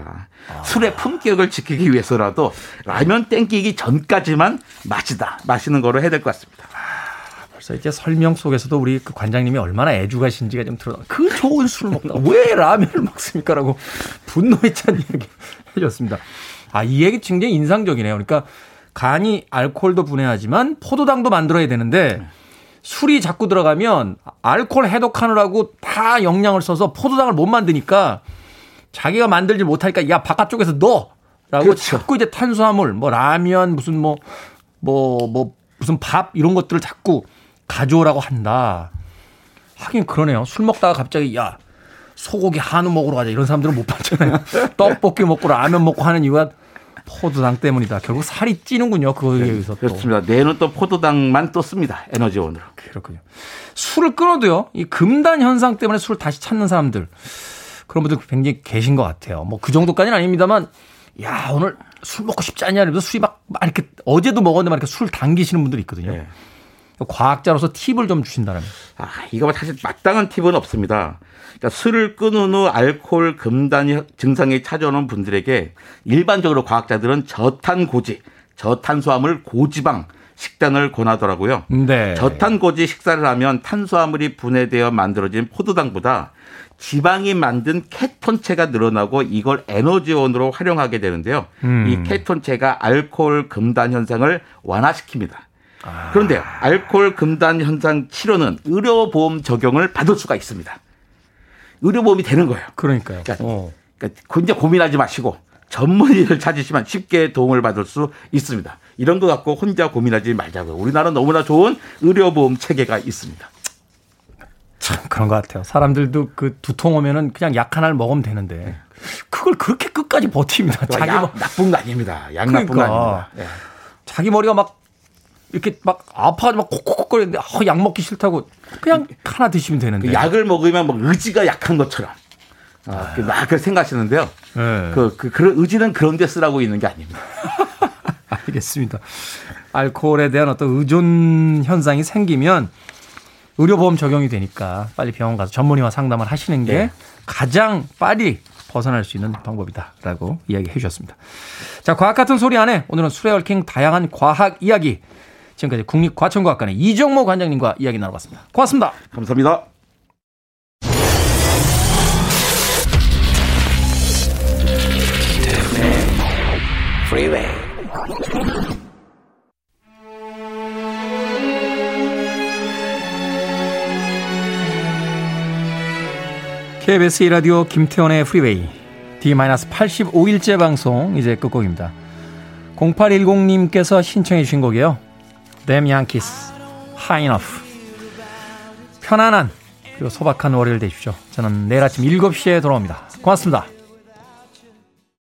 아. 술의 품격을 지키기 위해서라도 라면 땡기기 전까지만 마시다 마시는 거로 해야 될 것 같습니다. 아, 벌써 이제 설명 속에서도 우리 그 관장님이 얼마나 애주가신지가 좀 드러나. 그 좋은 술을 먹다 왜 라면을 먹습니까라고 분노에 찬 이야기 해줬습니다. 아, 이 얘기 굉장히 인상적이네요. 그러니까 간이 알코올도 분해하지만 포도당도 만들어야 되는데. 술이 자꾸 들어가면 알코올 해독하느라고 다 영양을 써서 포도당을 못 만드니까 자기가 만들지 못하니까 야 바깥쪽에서 넣어! 라고 그렇죠. 자꾸 이제 탄수화물, 뭐 라면, 무슨 뭐, 뭐, 뭐, 무슨 밥 이런 것들을 자꾸 가져오라고 한다. 하긴 그러네요. 술 먹다가 갑자기 야 소고기 한우 먹으러 가자 이런 사람들은 못 봤잖아요. 떡볶이 먹고 라면 먹고 하는 이유가 포도당 때문이다. 결국 살이 찌는군요. 그거에 의해서. 네, 그렇습니다. 뇌는 또 포도당만 또 씁니다. 에너지원으로. 그렇군요. 술을 끊어도요. 이 금단 현상 때문에 술을 다시 찾는 사람들. 그런 분들 굉장히 계신 것 같아요. 뭐 그 정도까지는 아닙니다만 야 오늘 술 먹고 싶지 않냐 이러면서 술이 막, 막 이렇게 어제도 먹었는데 막 이렇게 술 당기시는 분들이 있거든요. 네. 과학자로서 팁을 좀 주신다면. 아, 이거 사실 마땅한 팁은 없습니다. 그러니까 술을 끊은 후 알코올 금단 증상이 찾아오는 분들에게 일반적으로 과학자들은 저탄고지, 저탄수화물 고지방 식단을 권하더라고요. 네. 저탄고지 식사를 하면 탄수화물이 분해되어 만들어진 포도당보다 지방이 만든 케톤체가 늘어나고 이걸 에너지원으로 활용하게 되는데요. 음. 이 케톤체가 알코올 금단 현상을 완화시킵니다. 그런데 알코올 금단 현상 치료는 의료보험 적용을 받을 수가 있습니다. 의료보험이 되는 거예요. 그러니까요. 그러니까, 어. 그러니까 혼자 고민하지 마시고 전문의를 찾으시면 쉽게 도움을 받을 수 있습니다. 이런 거 갖고 혼자 고민하지 말자고요. 우리나라는 너무나 좋은 의료보험 체계가 있습니다. 참 그런 것 같아요. 사람들도 그 두통 오면은 그냥 약 하나를 먹으면 되는데 그걸 그렇게 끝까지 버팁니다. 자기 약 나쁜 거 아닙니다. 약 그러니까. 나쁜 거 아닙니다. 예. 자기 머리가 막 이렇게 막 아파가지고 막 콕콕콕거리는데 어, 약 먹기 싫다고 그냥 하나 드시면 되는데 그 약을 먹으면 막 의지가 약한 것처럼 아, 그 막 그렇게 생각하시는데요. 네. 그, 그 그런 의지는 그런 데 쓰라고 있는 게 아닙니다. 알겠습니다. 알코올에 대한 어떤 의존 현상이 생기면 의료보험 적용이 되니까 빨리 병원 가서 전문의와 상담을 하시는 게 네. 가장 빨리 벗어날 수 있는 방법이다라고 이야기해 주셨습니다. 자, 과학 같은 소리 안에 오늘은 술에 얽힌 다양한 과학 이야기. 지금까지 국립과천과학관의 이정모 관장님과 이야기 나눠봤습니다. 고맙습니다. 감사합니다. Freeway. 케이비에스 이 라디오 김태원의 프리웨이 디 팔십오일째 방송 이제 끝곡입니다. 공팔일공님께서 신청해 주신 곡이에요. Damn Yankees, High Enough. 편안한 그리고 소박한 월요일 되십시오. 저는 내일 아침 일곱 시에 돌아옵니다. 고맙습니다.